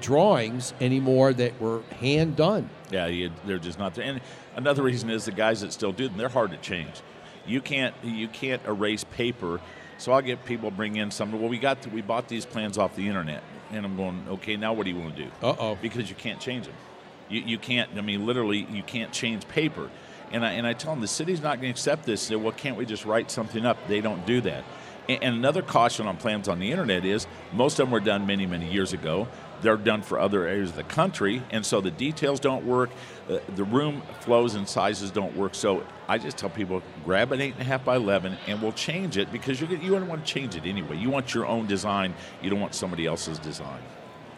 drawings anymore that were hand done. Yeah, they're just not there. And another reason is the guys that still do them, they're hard to change. You can't erase paper. So I'll get people bring in some. Well, we bought these plans off the internet, and I'm going, okay, now what do you want to do? Because you can't change them. You can't. I mean, literally, you can't change paper. And I tell them, the city's not going to accept this. They say, well, can't we just write something up? They don't do that. And another caution on plans on the internet is most of them were done many, many years ago. They're done for other areas of the country, and so the details don't work. The room flows and sizes don't work. So I just tell people, grab an 8.5 by 11, and we'll change it because you don't want to change it anyway. You want your own design. You don't want somebody else's design.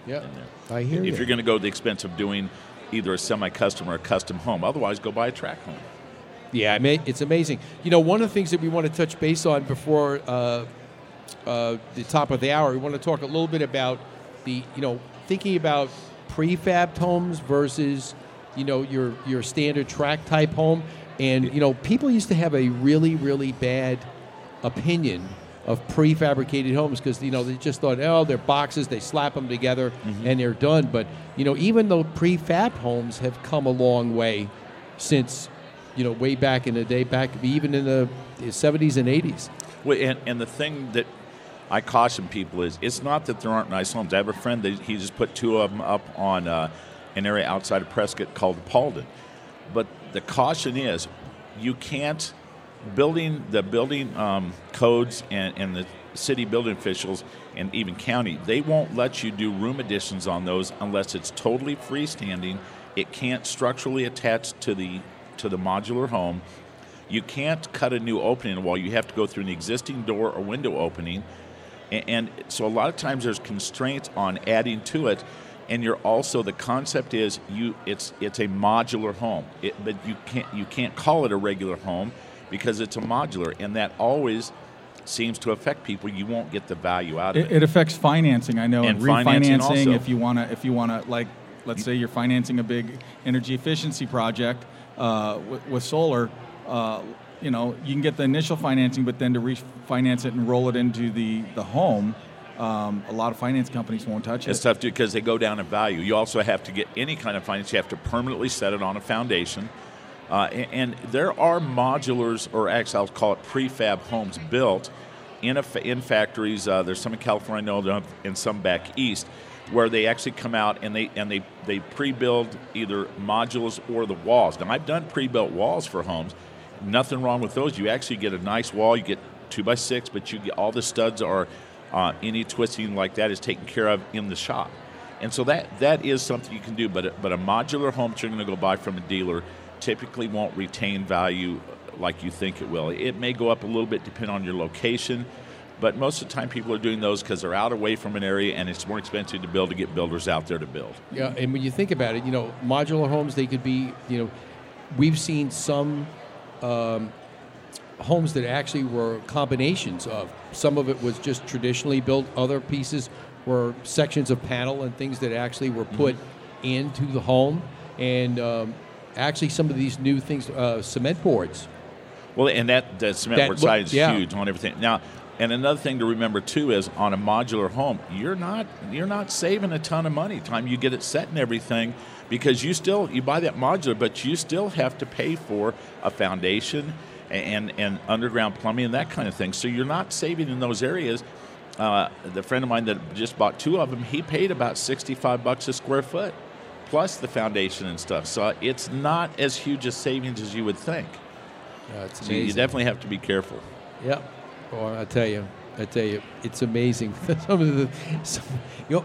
Yeah, I hear you. If you're going to go to the expense of doing either a semi-custom or a custom home. Otherwise, go buy a tract home. Yeah, it's amazing. One of the things that we want to touch base on before the top of the hour, we want to talk a little bit about the, thinking about prefab homes versus, your standard tract type home. And, people used to have a really, really bad opinion of prefabricated homes because they just thought, they're boxes, they slap them together and they're done. But even though prefab homes have come a long way since way back in the day, back even in the 70s and 80s. Well, and the thing that I caution people is it's not that there aren't nice homes. I have a friend that he just put two of them up on an area outside of Prescott called Paulden. But the caution is you can't. The building codes and the city building officials and even county, they won't let you do room additions on those unless it's totally freestanding. It can't structurally attach to the modular home. You can't cut a new opening in the wall. You have to go through an existing door or window opening. And so a lot of times there's constraints on adding to it. And you're also, the concept is it's a modular home, but you can't call it a regular home, because it's a modular, and that always seems to affect people. You won't get the value out of it. It affects financing, I know, and refinancing also. If you wanna, like, let's say you're financing a big energy efficiency project with solar, you can get the initial financing, but then to refinance it and roll it into the home, a lot of finance companies won't touch it. It's tough because they go down in value. You also have to get any kind of finance. You have to permanently set it on a foundation. And there are modulars, or actually I'll call it prefab homes, built in factories. There's some in California, I know, and some back east, where they actually come out and they pre-build either modules or the walls. Now, I've done pre-built walls for homes. Nothing wrong with those. You actually get a nice wall. You get 2 by 6, but all the studs are Any twisting like that is taken care of in the shop. And so that is something you can do, but a modular home that you're going to go buy from a dealer typically won't retain value like you think it will. It may go up a little bit depending on your location, but most of the time people are doing those because they're out away from an area and it's more expensive to build to get builders out there to build. Yeah, and when you think about it, you know, modular homes, they could be, you know, we've seen some homes that actually were combinations of. Some of it was just traditionally built, other pieces were sections of panel and things that actually were put into the home, and actually some of these new things, cement boards. Well, and that cement board side is huge on everything. Now, and another thing to remember too is on a modular home, you're not saving a ton of money time you get it set and everything, because you buy that modular, but you still have to pay for a foundation and underground plumbing and that kind of thing. So you're not saving in those areas. The friend of mine that just bought two of them, he paid about $65 a square foot, plus the foundation and stuff. So it's not as huge a savings as you would think. It's amazing. So you definitely have to be careful. Yep. Well, I tell you, it's amazing.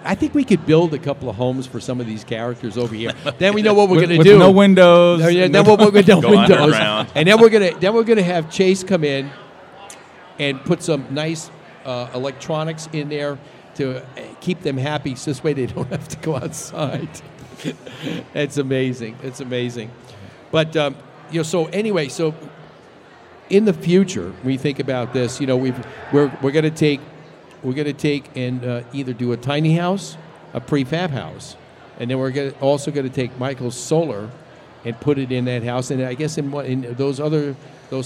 I think we could build a couple of homes for some of these characters over here. Then we know what we're going to do. No windows. Then we're going to do windows. And then we're going to have Chase come in and put some nice electronics in there to keep them happy, so this way they don't have to go outside. It's amazing. It's amazing. But you know, so anyway, so in the future, we think about this. You know, we're going to take and either do a tiny house, a prefab house, and then we're also going to take Michael's solar and put it in that house. And I guess in those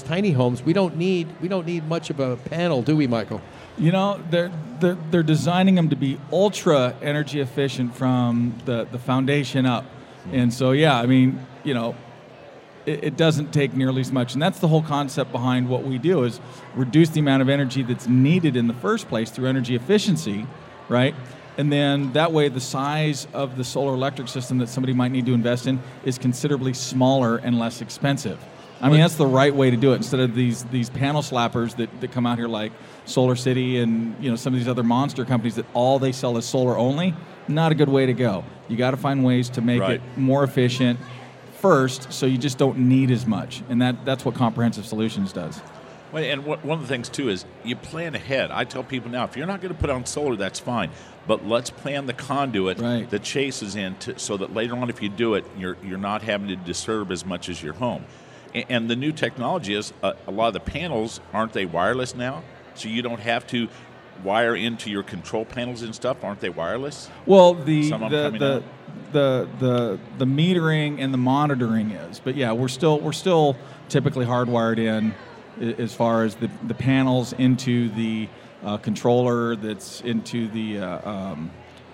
tiny homes, we don't need much of a panel, do we, Michael? You know, they're designing them to be ultra energy efficient from the foundation up. And so, yeah, I mean, you know, it doesn't take nearly as much. And that's the whole concept behind what we do, is reduce the amount of energy that's needed in the first place through energy efficiency, right? And then that way the size of the solar electric system that somebody might need to invest in is considerably smaller and less expensive. I mean, that's the right way to do it, instead of these panel slappers that come out here like SolarCity and, you know, some of these other monster companies that all they sell is solar only. Not a good way to go. You got to find ways to make it more efficient first, so you just don't need as much. And that's what Komprehensive Solutions does. Well, and one of the things, too, is you plan ahead. I tell people now, if you're not going to put on solar, that's fine. But let's plan the conduit that Chase is in, so that later on, if you do it, you're not having to disturb as much as your home. And the new technology is a lot of the panels, aren't they wireless now? So you don't have to wire into your control panels and stuff. Aren't they wireless? Well, the metering and the monitoring is, but yeah, we're still typically hardwired in as far as the panels into the controller that's into the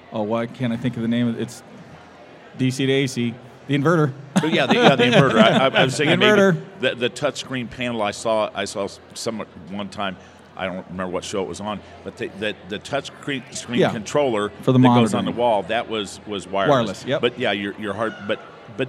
why can't I think of the name of it? It's DC to AC. The inverter. But the inverter. I was thinking maybe the touchscreen panel I saw some one time. I don't remember what show it was on, but the touchscreen controller for the that goes on the wall, that was wireless. Wireless, yep. But yeah, your hard. But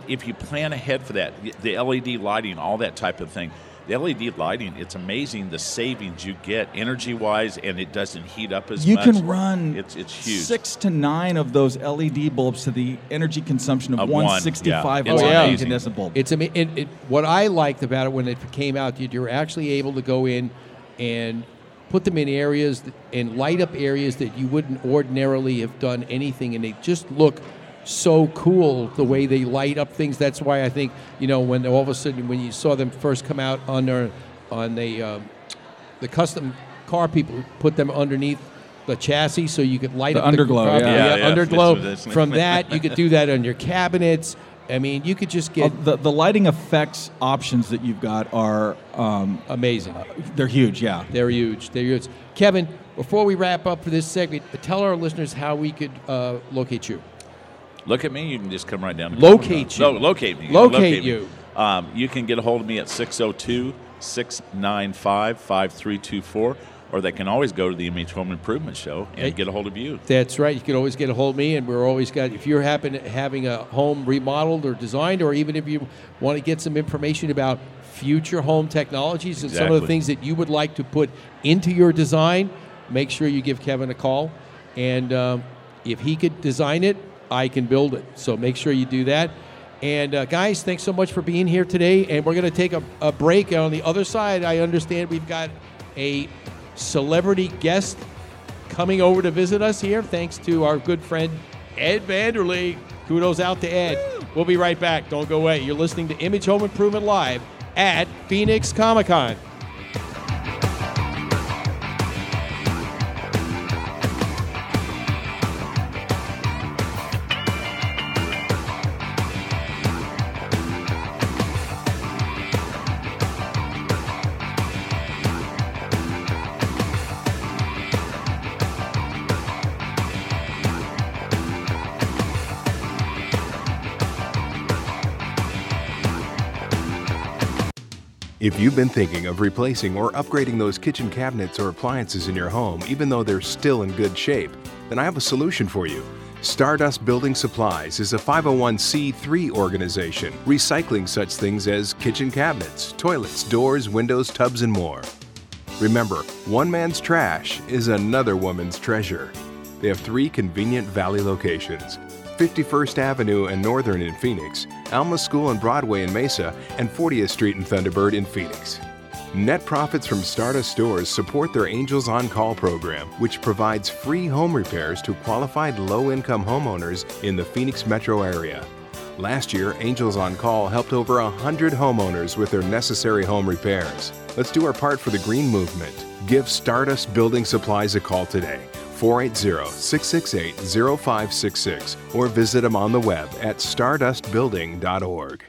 if you plan ahead for that, the LED lighting, all that type of thing. The LED lighting, it's amazing the savings you get energy-wise, and it doesn't heat up as much. You can run it's huge. 6 to 9 of those LED bulbs to the energy consumption of 165 incandescent bulb. It's amazing. What I liked about it when it came out, you were actually able to go in and put them in areas and light up areas that you wouldn't ordinarily have done anything, and they just look so cool the way they light up things. That's why I think, you know, when all of a sudden when you saw them first come out on the custom car people put them underneath the chassis so you could light up the underglow. Underglow. From that, you could do that on your cabinets. I mean, you could just get the lighting effects options that you've got are amazing. They're huge. Yeah, they're huge. They're huge. Kevin, before we wrap up for this segment, tell our listeners how we could locate you. Look at me. You can just come right down. Locate you. No, locate me. Locate you. You can get a hold of me at 602-695-5324, or they can always go to the Image Home Improvement Show and get a hold of you. That's right. You can always get a hold of me, and we're always got. If you're having a home remodeled or designed, or even if you want to get some information about future home technologies and some of the things that you would like to put into your design, make sure you give Kevin a call. And if he could design it, I can build it. So make sure you do that. And guys, thanks so much for being here today. And we're going to take a break. And on the other side, I understand we've got a celebrity guest coming over to visit us here, thanks to our good friend Ed Vanderlee. Kudos out to Ed. Woo! We'll be right back. Don't go away. You're listening to Image Home Improvement Live at Phoenix Comicon. If you've been thinking of replacing or upgrading those kitchen cabinets or appliances in your home, even though they're still in good shape, then I have a solution for you. Stardust Building Supplies is a 501c3 organization recycling such things as kitchen cabinets, toilets, doors, windows, tubs, and more. Remember, one man's trash is another woman's treasure. They have three convenient valley locations: 51st Avenue and Northern in Phoenix, Alma School and Broadway in Mesa, and 40th Street and Thunderbird in Phoenix. Net profits from Stardust stores support their Angels on Call program, which provides free home repairs to qualified low-income homeowners in the Phoenix metro area. Last year, Angels on Call helped over 100 homeowners with their necessary home repairs. Let's do our part for the green movement. Give Stardust Building Supplies a call today. 480-668-0566, or visit them on the web at stardustbuilding.org.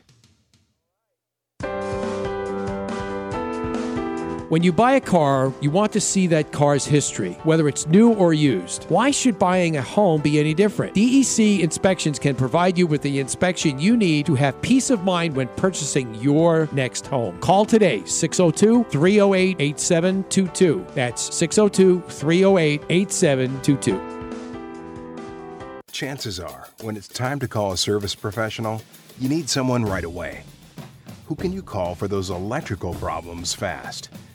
When you buy a car, you want to see that car's history, whether it's new or used. Why should buying a home be any different? DEC Inspections can provide you with the inspection you need to have peace of mind when purchasing your next home. Call today, 602-308-8722. That's 602-308-8722. Chances are, when it's time to call a service professional, you need someone right away. Who can you call for those electrical problems fast?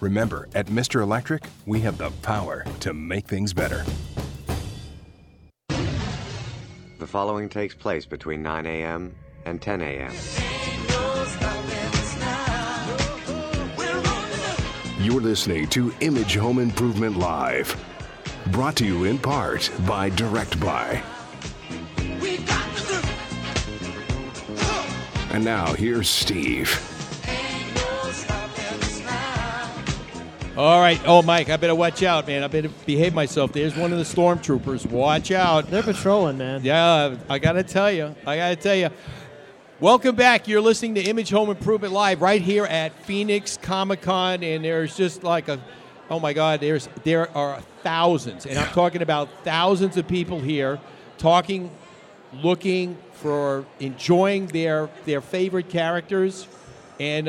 Remember, at Mr. Electric, we have the power to make things better. The following takes place between 9 a.m. and 10 a.m. You're listening to Image Home Improvement Live, brought to you in part by Direct Buy. And now, here's Steve. All right. Oh, Mike, I better watch out, man. I better behave myself. There's one of the stormtroopers. Watch out. They're patrolling, man. Yeah, I got to tell you. Welcome back. You're listening to Image Home Improvement Live right here at Phoenix Comicon, and there's just like a, oh, my God, there are thousands, and I'm talking about thousands of people here talking, looking for, enjoying their favorite characters. And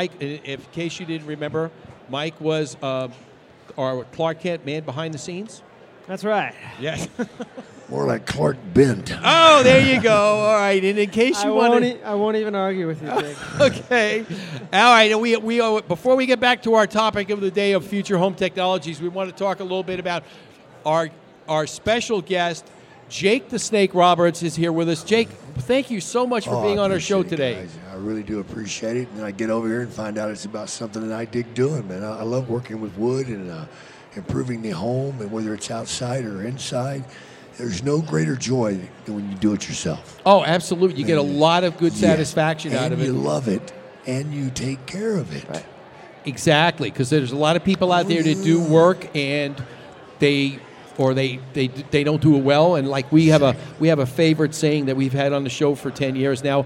Mike, in case you didn't remember, Mike was our Clark Kent man behind the scenes. That's right. Yes. More like Clark Bent. Oh, there you go. All right. And in case you want to... I won't even argue with you, Jake. Okay. All right. And we before we get back to our topic of the day of future home technologies, we want to talk a little bit about our special guest, Jake the Snake Roberts, is here with us. Jake, thank you so much for being on our show today. Guys, I really do appreciate it. And then I get over here and find out it's about something that I dig doing, man. I love working with wood and improving the home, and whether it's outside or inside, there's no greater joy than when you do it yourself. Oh, absolutely. You get a lot of good satisfaction out of it. And you love it, and you take care of it. Right. Exactly, because there's a lot of people out there that do work, and they don't do it well, and like we have a favorite saying that we've had on the show for 10 years now: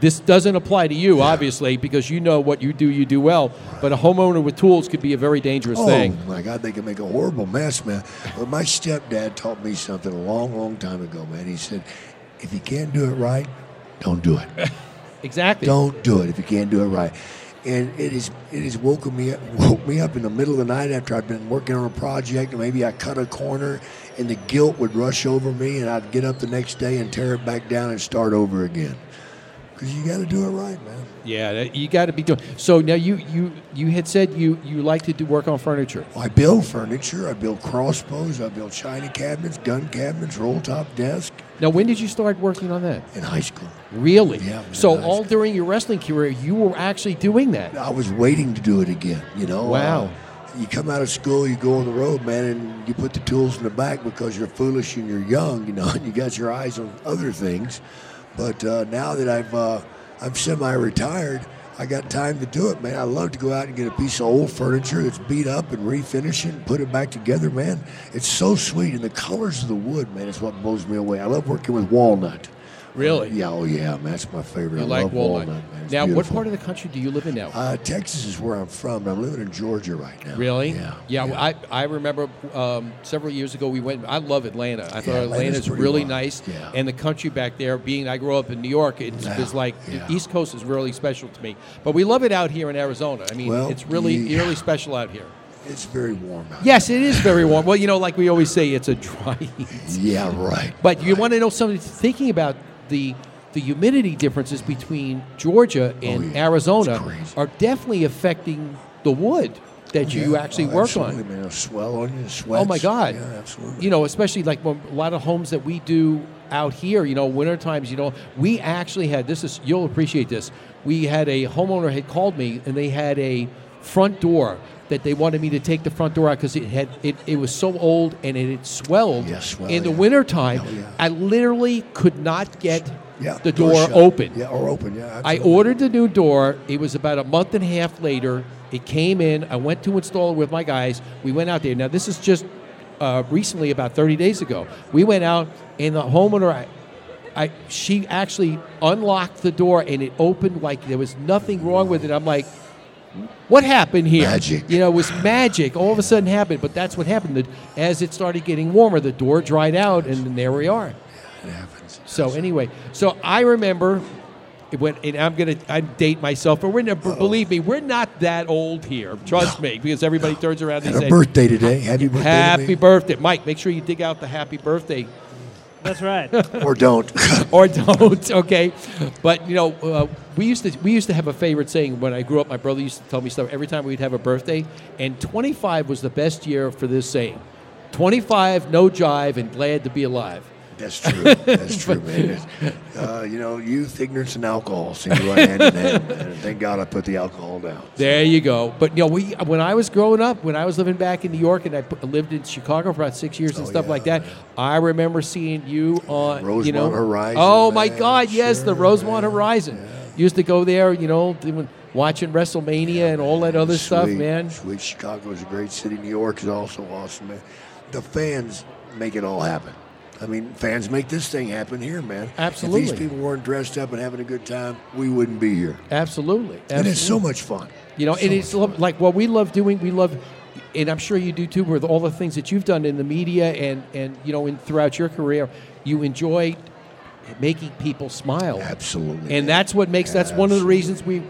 This doesn't apply to you, obviously, because you know what you do well. But a homeowner with tools could be a very dangerous thing. Oh, my God, they can make a horrible mess, man. But my stepdad taught me something a long, long time ago, man. He said, if you can't do it right, don't do it. Exactly. Don't do it if you can't do it right. And it has woke me up in the middle of the night after I'd been working on a project, and maybe I cut a corner, and the guilt would rush over me, and I'd get up the next day and tear it back down and start over again. Because you got to do it right, man. Yeah, you got to be doing. So now you had said you like to work on furniture. I build furniture. I build crossbows. I build china cabinets, gun cabinets, roll-top desks. Now, when did you start working on that? In high school. Really? Yeah. So all during your wrestling career, you were actually doing that. I was waiting to do it again, you know. Wow. You come out of school, you go on the road, man, and you put the tools in the back because you're foolish and you're young, you know, and you got your eyes on other things. But now that I'm semi-retired, I got time to do it, man. I love to go out and get a piece of old furniture that's beat up and refinish it and put it back together, man. It's so sweet. And the colors of the wood, man, is what blows me away. I love working with walnut. Really? Yeah, oh, yeah, man. That's my favorite. I love walnut, man. It's now, beautiful. What part of the country do you live in now? Texas is where I'm from, and I'm living in Georgia right now. Really? Yeah. Yeah, yeah. I remember several years ago we went. I love Atlanta. I thought Atlanta's really wild. Nice. Yeah. And the country back there, being I grew up in New York, it's like the East Coast is really special to me. But we love it out here in Arizona. I mean, it's really special out here. It's very warm out. Yes, it is very warm. Well, you know, like we always say, it's a dry heat. Yeah, right. But you want to know something thinking about. The humidity differences between Georgia and Arizona are definitely affecting the wood that you actually work on. Man, swell on you, sweats. Oh my God! Yeah, absolutely. You know, especially like a lot of homes that we do out here. You know, winter times. You know, we actually had you'll appreciate this. We had a homeowner had called me and they had a front door that they wanted me to take the front door out because it was so old and it had swelled in the wintertime. Oh, yeah. I literally could not get the door open. Yeah, or open, yeah. Absolutely. I ordered the new door. It was about a month and a half later. It came in. I went to install it with my guys. We went out there. Now, this is just recently, about 30 days ago. We went out, and the homeowner... she actually unlocked the door, and it opened like there was nothing wrong with it. I'm like... What happened here? Magic. You know, it was magic. All of a sudden happened, but that's what happened. As it started getting warmer, the door dried out, and there we are. Yeah, it happens. So anyway, I remember, and I date myself, but believe me, we're not that old here. Trust me, because everybody turns around and says, birthday today. Happy birthday. Happy birthday. Mike, make sure you dig out the happy birthday. That's right. Or don't. Or don't. Okay, but you know, we used to have a favorite saying when I grew up. My brother used to tell me stuff every time we'd have a birthday, and 25 was the best year for this saying. 25, no jive, and glad to be alive. That's true. That's true, man. You know, youth, ignorance, and alcohol seem to run hand in hand. Man. Thank God I put the alcohol down. There you go. But, you know, when I was growing up, when I was living back in New York, and I lived in Chicago for about 6 years and stuff like that, man. I remember seeing you on, Rosemont Horizon. Oh, my God, yes, the Rosemont Horizon. Yeah. Used to go there, you know, watching WrestleMania and all that other stuff, man. Sweet. Chicago is a great city. New York is also awesome, man. The fans make it all happen. I mean, fans make this thing happen here, man. Absolutely. If these people weren't dressed up and having a good time, we wouldn't be here. Absolutely. And it's so much fun. You know, like what we love doing, and I'm sure you do too, with all the things that you've done in the media and you know, throughout your career, you enjoy making people smile. Absolutely. And that's what makes, that's one of the reasons we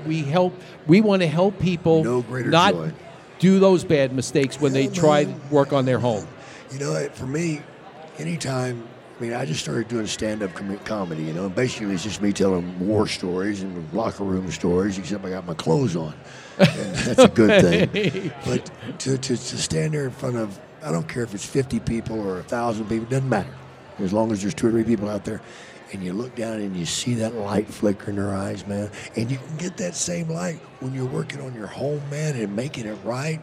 want to help people do those bad mistakes when they try to work on their home. You know, for me, anytime, I mean, I just started doing stand-up comedy, you know, and basically it's just me telling war stories and locker room stories, except I got my clothes on. And that's a good thing. But to stand there in front of, I don't care if it's 50 people or 1,000 people, it doesn't matter. As long as there's 2 or 3 people out there, and you look down and you see that light flicker in their eyes, man, and you can get that same light when you're working on your home, man, and making it right.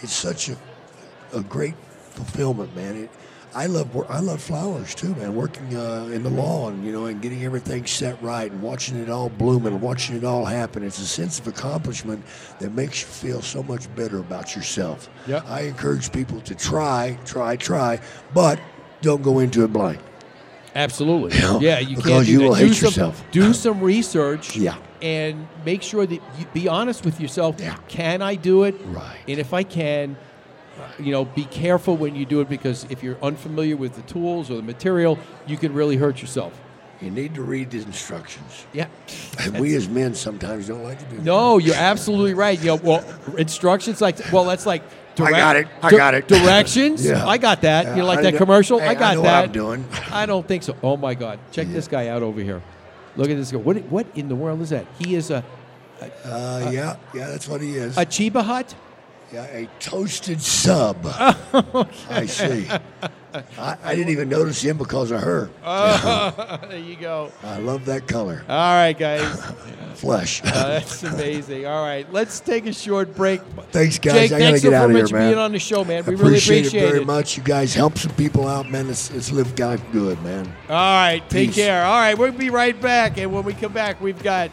It's such a great fulfillment, man. I love flowers too, man. Working in the lawn, you know, and getting everything set right, and watching it all bloom and watching it all happen. It's a sense of accomplishment that makes you feel so much better about yourself. Yep. I encourage people to try, but don't go into it blind. Absolutely. You know, yeah, you can't do that. Will hate yourself. Do some research. Yeah. And make sure that you be honest with yourself. Yeah. Can I do it? Right. And if I can, you know, be careful when you do it, because if you're unfamiliar with the tools or the material, you can really hurt yourself. You need to read the instructions. Yeah. And we as men sometimes don't like to do that. No, you're absolutely right. You know, well, instructions like, well, that's like, I got it. Directions? Yeah. I got that. You know, like that commercial? Hey, I got that. What I'm doing. I don't think so. Oh, my God. Check this guy out over here. Look at this guy. What in the world is that? He is a that's what he is. A Chiba Hut? Yeah, a toasted sub. Oh, okay. I see. I didn't even notice him because of her. Oh, there you go. I love that color. All right, guys. Flesh. That's amazing. All right, let's take a short break. Thanks, guys. Jake, I gotta get out of here, man. Thanks so much for being on the show, man. We really appreciate it very much. You guys help some people out, man. It's lived life good, man. All right, take care. All right, we'll be right back. And when we come back, we've got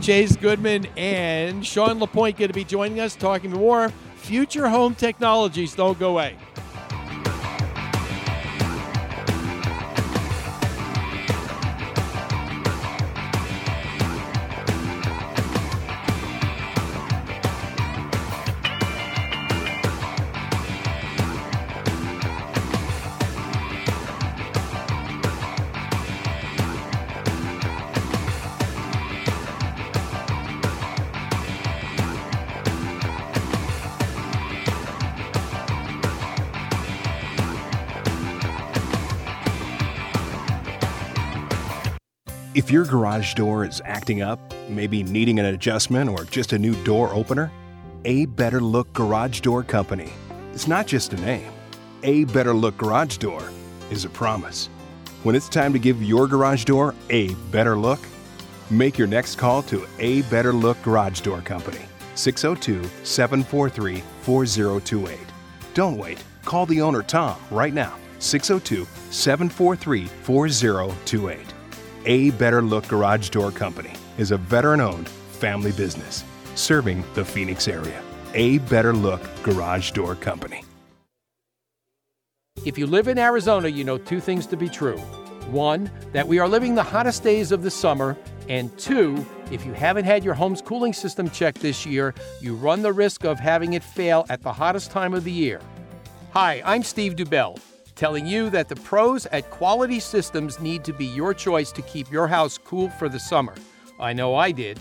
Chase Goodman and Sean LaPointe going to be joining us, talking more future home technologies. Don't go away. If your garage door is acting up, maybe needing an adjustment or just a new door opener, A Better Look Garage Door Company. It's not just a name. A Better Look Garage Door is a promise. When it's time to give your garage door a better look, make your next call to A Better Look Garage Door Company, 602-743-4028. Don't wait. Call the owner, Tom, right now, 602-743-4028. A Better Look Garage Door Company is a veteran-owned family business serving the Phoenix area. A Better Look Garage Door Company. If you live in Arizona, you know two things to be true. One, that we are living the hottest days of the summer. And two, if you haven't had your home's cooling system checked this year, you run the risk of having it fail at the hottest time of the year. Hi, I'm Steve Dubell, telling you that the pros at Quality Systems need to be your choice to keep your house cool for the summer. I know I did.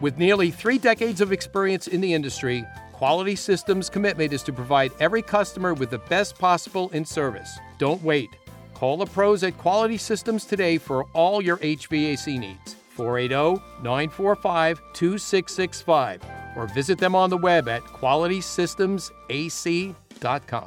With nearly 3 decades of experience in the industry, Quality Systems' commitment is to provide every customer with the best possible in service. Don't wait. Call the pros at Quality Systems today for all your HVAC needs. 480-945-2665 or visit them on the web at QualitySystemsAC.com.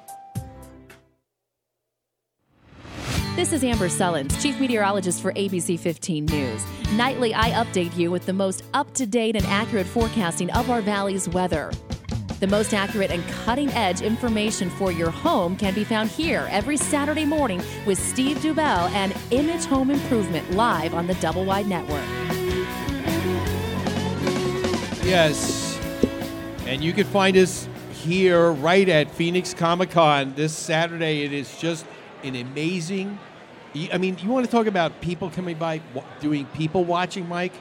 This is Amber Sullins, Chief Meteorologist for ABC 15 News. Nightly, I update you with the most up-to-date and accurate forecasting of our valley's weather. The most accurate and cutting-edge information for your home can be found here every Saturday morning with Steve Dubell and Image Home Improvement live on the Double Wide Network. Yes, and you can find us here right at Phoenix Comicon this Saturday. It is just an amazing... I mean, you want to talk about people coming by, doing people watching, Mike?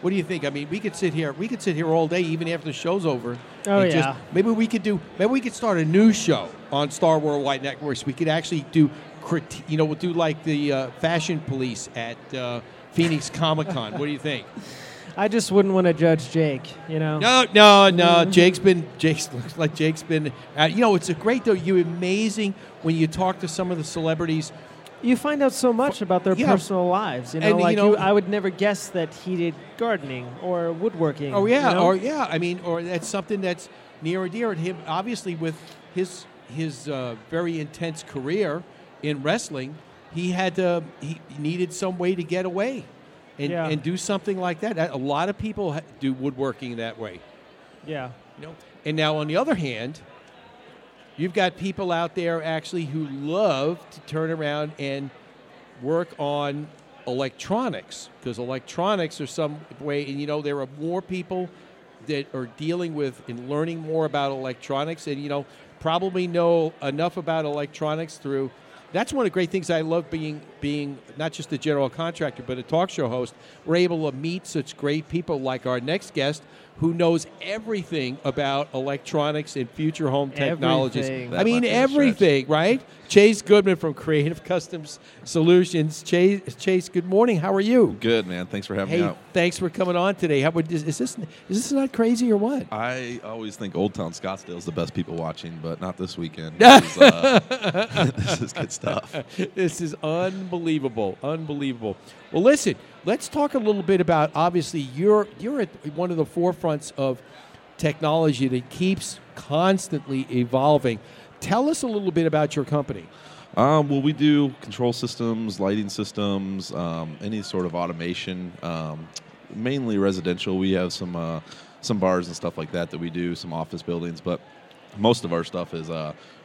What do you think? I mean, we could sit here all day, even after the show's over. Oh, yeah. Maybe we could start a new show on Star Worldwide Networks. We could actually do, we'll do like the Fashion Police at Phoenix Comicon. What do you think? I just wouldn't want to judge Jake, you know. No. Mm-hmm. Jake's been. It's a great though. You're amazing when you talk to some of the celebrities. You find out so much about their personal lives. You know, and, like I would never guess that he did gardening or woodworking. Oh yeah, or that's something that's near or dear to him. Obviously, with his very intense career in wrestling, he had to, he needed some way to get away and do something like that. A lot of people do woodworking that way. Yeah. You know? And now, on the other hand, you've got people out there actually who love to turn around and work on electronics, because electronics are some way, and you know, there are more people that are dealing with and learning more about electronics, and you know, probably know enough about electronics through. That's one of the great things I love being not just a general contractor, but a talk show host. We're able to meet such great people like our next guest, who knows everything about electronics and future home technologies. I mean, everything, right? Chase Goodman from Creative Custom Solutions. Chase, good morning. How are you? Good, man. Thanks for having me out. Thanks for coming on today. Is this not crazy or what? I always think Old Town Scottsdale is the best people watching, but not this weekend. This is good stuff. This is unbelievable. Well, listen, let's talk a little bit about, obviously, you're at one of the forefronts of technology that keeps constantly evolving. Tell us a little bit about your company. Well, we do control systems, lighting systems, any sort of automation, mainly residential. We have some bars and stuff like that we do, some office buildings, but most of our stuff is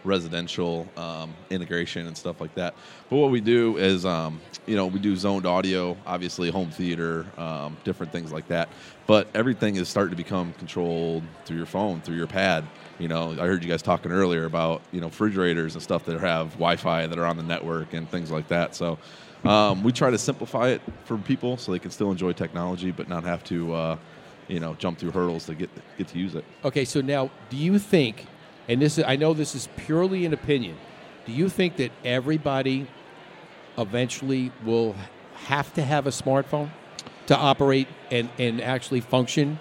residential integration and stuff like that. But what we do is, we do zoned audio, obviously home theater, different things like that. But everything is starting to become controlled through your phone, through your pad. You know, I heard you guys talking earlier about, refrigerators and stuff that have Wi-Fi that are on the network and things like that. So we try to simplify it for people so they can still enjoy technology but not have to, jump through hurdles to get to use it. Okay, so now do you think... And I know this is purely an opinion. Do you think that everybody eventually will have to have a smartphone to operate and actually function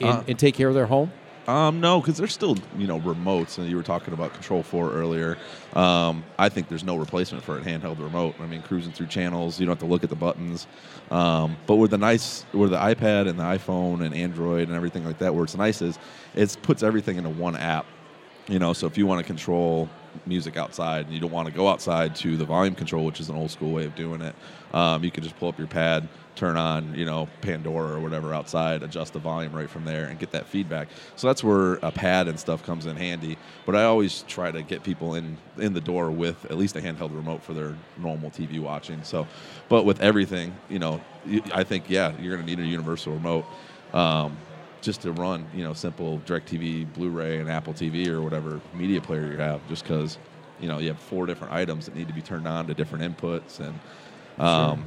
and take care of their home? No, because there's still, remotes. And you were talking about Control Four earlier. I think there's no replacement for a handheld remote. I mean, cruising through channels, you don't have to look at the buttons. But where the iPad and the iPhone and Android and everything like that, where it's nice is it puts everything into one app. So if you want to control music outside and you don't want to go outside to the volume control, which is an old school way of doing it, you can just pull up your pad, turn on, Pandora or whatever outside, adjust the volume right from there and get that feedback. So that's where a pad and stuff comes in handy. But I always try to get people in the door with at least a handheld remote for their normal TV watching. So, but with everything, I think, you're going to need a universal remote. Just to run, simple DirectTV, Blu-ray, and Apple TV or whatever media player you have, just because, you have 4 different items that need to be turned on to different inputs. And sure.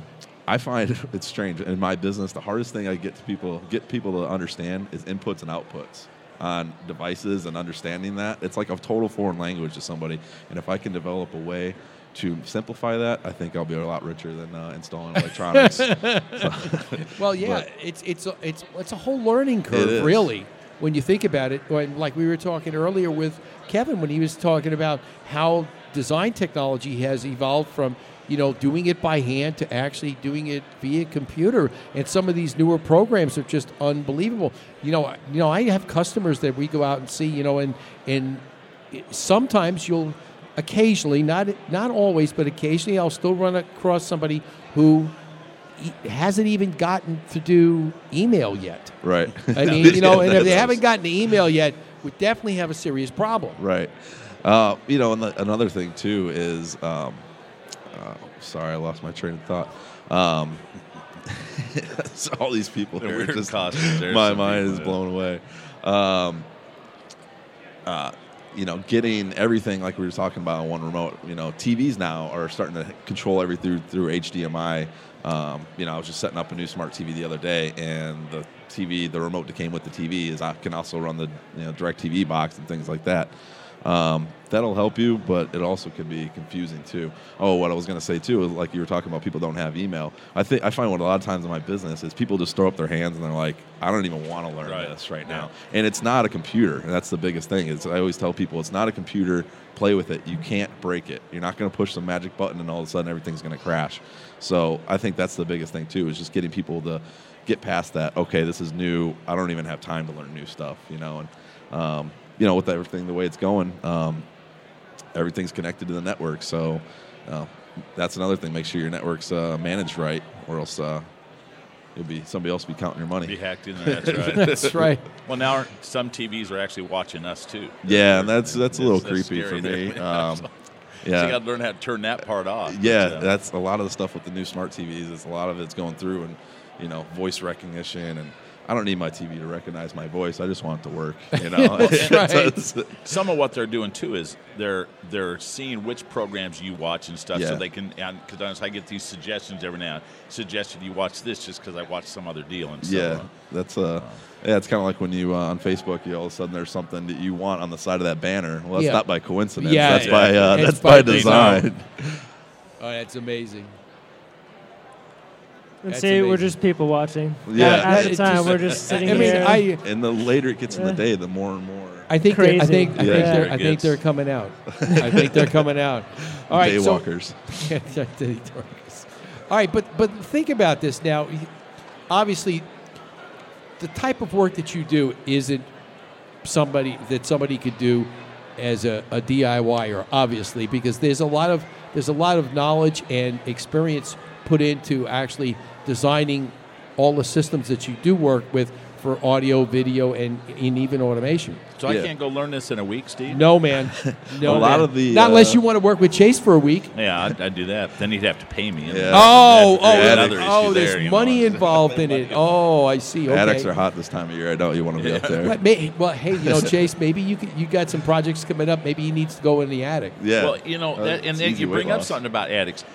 I find it's strange. In my business, the hardest thing I get people to understand is inputs and outputs on devices and understanding that. It's like a total foreign language to somebody. And if I can develop a way to simplify that, I think I'll be a lot richer than installing electronics. Well, yeah, it's a whole learning curve, really, when you think about it. Like we were talking earlier with Kevin when he was talking about how design technology has evolved from doing it by hand to actually doing it via computer, and some of these newer programs are just unbelievable. I have customers that we go out and see, and sometimes you'll. Occasionally, not always, but occasionally I'll still run across somebody who hasn't even gotten to do email yet. Right. I mean, and if they haven't gotten to email yet, we definitely have a serious problem. Right. And another thing, too, is... sorry, I lost my train of thought. All these people here. Just my mind is blown away. Getting everything like we were talking about on one remote. TVs now are starting to control everything through HDMI. I was just setting up a new smart TV the other day, and the TV, the remote that came with the TV, can also run the DirecTV box and things like that. That'll help you, but it also can be confusing too. Oh, what I was going to say too is, like you were talking about, people don't have email. I find what a lot of times in my business is people just throw up their hands and they're like, I don't even want to learn this right now. And it's not a computer, and that's the biggest thing. I always tell people it's not a computer. Play with it. You can't break it. You're not going to push the magic button and all of a sudden everything's going to crash. So I think that's the biggest thing too, is just getting people to get past that. Okay, this is new. I don't even have time to learn new stuff. With everything the way it's going, everything's connected to the network. So that's another thing. Make sure your network's managed right, or else you'll be somebody else will be counting your money. Be hacked in there. That's right. That's right. Well, now some TVs are actually watching us too. Yeah, and that's a little creepy for me. Yeah, so you got to learn how to turn that part off. Yeah, that's a lot of the stuff with the new smart TVs. It's a lot of it's going through, and you know, voice recognition, and I don't need my TV to recognize my voice. I just want it to work. You know, that's right. So some of what they're doing too is they're seeing which programs you watch and stuff, so they can. Because I get these suggestions every now and then. Suggested you watch this just because I watched some other deal and stuff. Yeah, it's kind of like when you on Facebook, you all of a sudden there's something that you want on the side of that banner. Well, that's not by coincidence. Yeah, that's by design. Oh, that's amazing. And see, we're just people watching. Yeah. At the time, we're just sitting here. And the later it gets in the day, the more and more. I think they're coming out. I think they're coming out. All right, daywalkers. Daywalkers. All right, but think about this now. Obviously, the type of work that you do isn't somebody could do as a DIYer, obviously, because there's a lot of knowledge and experience put into actually designing all the systems that you do work with for audio, video, and even automation. So I can't go learn this in a week, Steve? No, man. No, not unless you want to work with Chase for a week. Yeah, I'd do that. Then he'd have to pay me. Yeah. There's money involved in it. Oh, I see. Okay. Addicts are hot this time of year. I know you want to be up there. Right. Well, hey, Chase, maybe you got some projects coming up. Maybe he needs to go in the attic. Yeah. Well, and then you bring up something about addicts.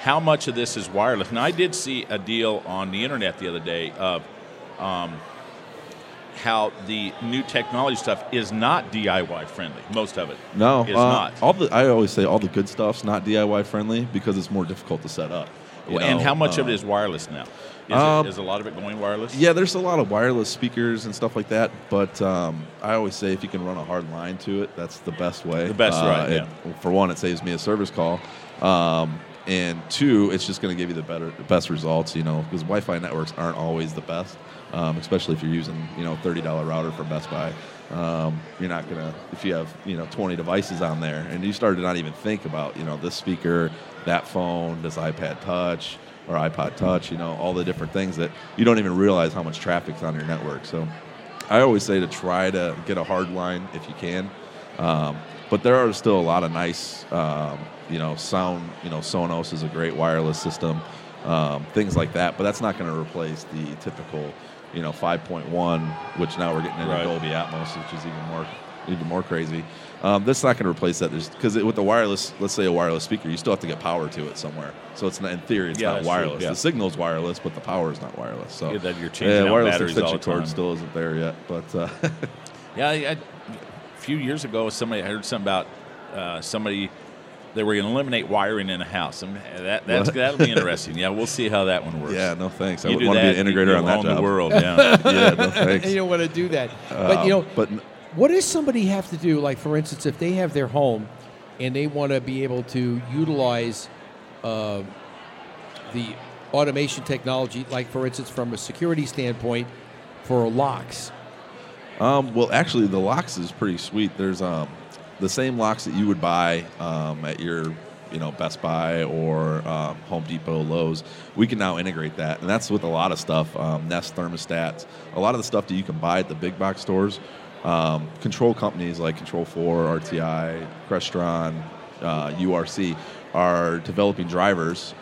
How much of this is wireless? Now, I did see a deal on the internet the other day of how the new technology stuff is not DIY friendly. Most of it, no, is not. I always say all the good stuff's not DIY friendly because it's more difficult to set up. And how much of it is wireless now? Is a lot of it going wireless? Yeah, there's a lot of wireless speakers and stuff like that. But I always say if you can run a hard line to it, that's the best way. Right? Yeah. For one, it saves me a service call. And two, it's just going to give you the best results, because Wi-Fi networks aren't always the best, especially if you're using, $30 router from Best Buy. You're not going to, if you have, 20 devices on there, and you start to not even think about, this speaker, that phone, this iPad Touch or iPod Touch, all the different things that you don't even realize how much traffic's on your network. So I always say to try to get a hard line if you can. But there are still a lot of nice, sound, Sonos is a great wireless system, things like that. But that's not going to replace the typical, 5.1, which now we're getting into Dolby Atmos, which is even more crazy. That's not going to replace that because with the wireless, let's say a wireless speaker, you still have to get power to it somewhere. So it's not, in theory, it's not wireless. True, yeah. The signal's wireless, but the power is not wireless. So that you're changing wireless extension cord still isn't there yet. But a few years ago, I heard something about somebody. They were going to eliminate wiring in a house. I mean, that'll be interesting. Yeah, we'll see how that one works. Yeah, no thanks. I would want to be an integrator on that job. The world, yeah. Yeah, no thanks. You don't want to do that. But what does somebody have to do? Like, for instance, if they have their home and they want to be able to utilize the automation technology, like, for instance, from a security standpoint for locks. Well, actually, the locks is pretty sweet. There's the same locks that you would buy at your, Best Buy or Home Depot, Lowe's, we can now integrate that. And that's with a lot of stuff, Nest thermostats, a lot of the stuff that you can buy at the big box stores. Control companies like Control Four, RTI, Crestron, URC are developing drivers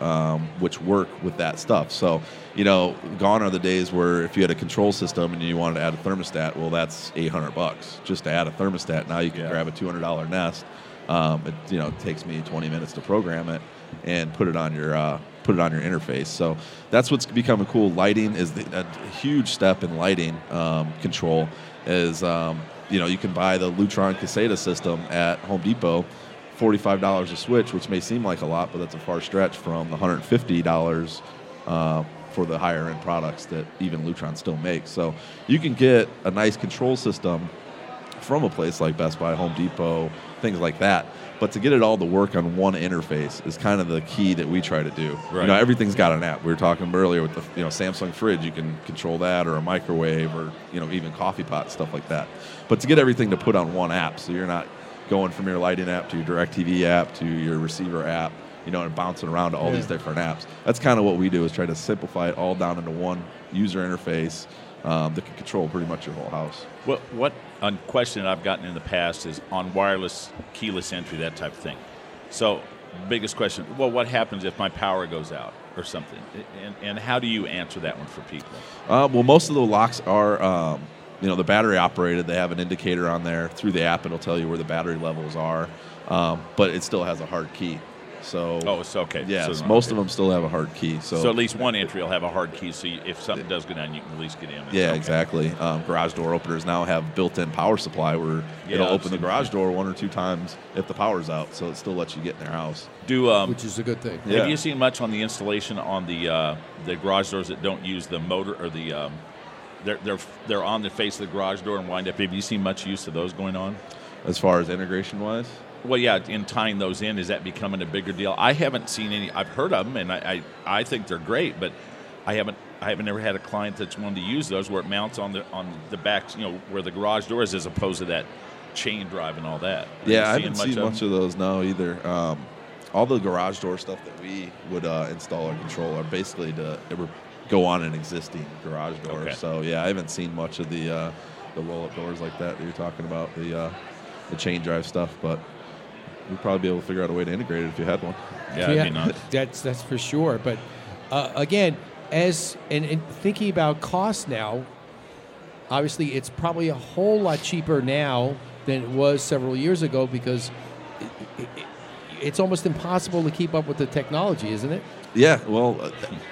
which work with that stuff. So, gone are the days where if you had a control system and you wanted to add a thermostat, well, that's $800 just to add a thermostat. Now you can grab a $200 Nest. It takes me 20 minutes to program it and put it on your interface. So that's what's becoming cool. Lighting is a huge step in lighting control. Is you can buy the Lutron Caseta system at Home Depot. $45 a switch, which may seem like a lot, but that's a far stretch from the $150 for the higher-end products that even Lutron still makes. So you can get a nice control system from a place like Best Buy, Home Depot, things like that. But to get it all to work on one interface is kind of the key that we try to do. Right. Everything's got an app. We were talking earlier with the Samsung fridge, you can control that, or a microwave, or even coffee pot, stuff like that. But to get everything to put on one app, so you're not going from your lighting app to your DirectTV app to your receiver app you know, and bouncing around to all these different apps. That's kind of what we do, is try to simplify it all down into one user interface that can control pretty much your whole house. What a question that I've gotten in the past is on wireless, keyless entry, that type of thing. So biggest question, well, what happens if my power goes out or something? And how do you answer that one for people? Well, most of the locks are... the battery operated. They have an indicator on there. Through the app, it'll tell you where the battery levels are, but it still has a hard key. So it's okay. Yeah, so most of them still have a hard key. So at least one entry will have a hard key, so if something does go down, you can at least get in. Exactly. Garage door openers now have built-in power supply where it'll open the garage door one or two times if the power's out, so it still lets you get in their house. Which is a good thing. Have you seen much on the installation on the garage doors that don't use the motor or the... They're on the face of the garage door and wind up. Have you seen much use of those going on? As far as integration wise? Well, yeah, in tying those in, is that becoming a bigger deal? I haven't seen any. I've heard of them, and I think they're great, but I haven't ever had a client that's wanted to use those where it mounts on the back, where the garage door is, as opposed to that chain drive and all that. I haven't seen much of those now either. All the garage door stuff that we would install or control are basically go on an existing garage door. Okay. So, I haven't seen much of the roll-up doors like that you're talking about, the chain drive stuff, but we'd probably be able to figure out a way to integrate it if you had one. Yeah, that'd be nice. That's for sure. But, again, and thinking about cost now, obviously it's probably a whole lot cheaper now than it was several years ago, because it's almost impossible to keep up with the technology, isn't it? Yeah, well,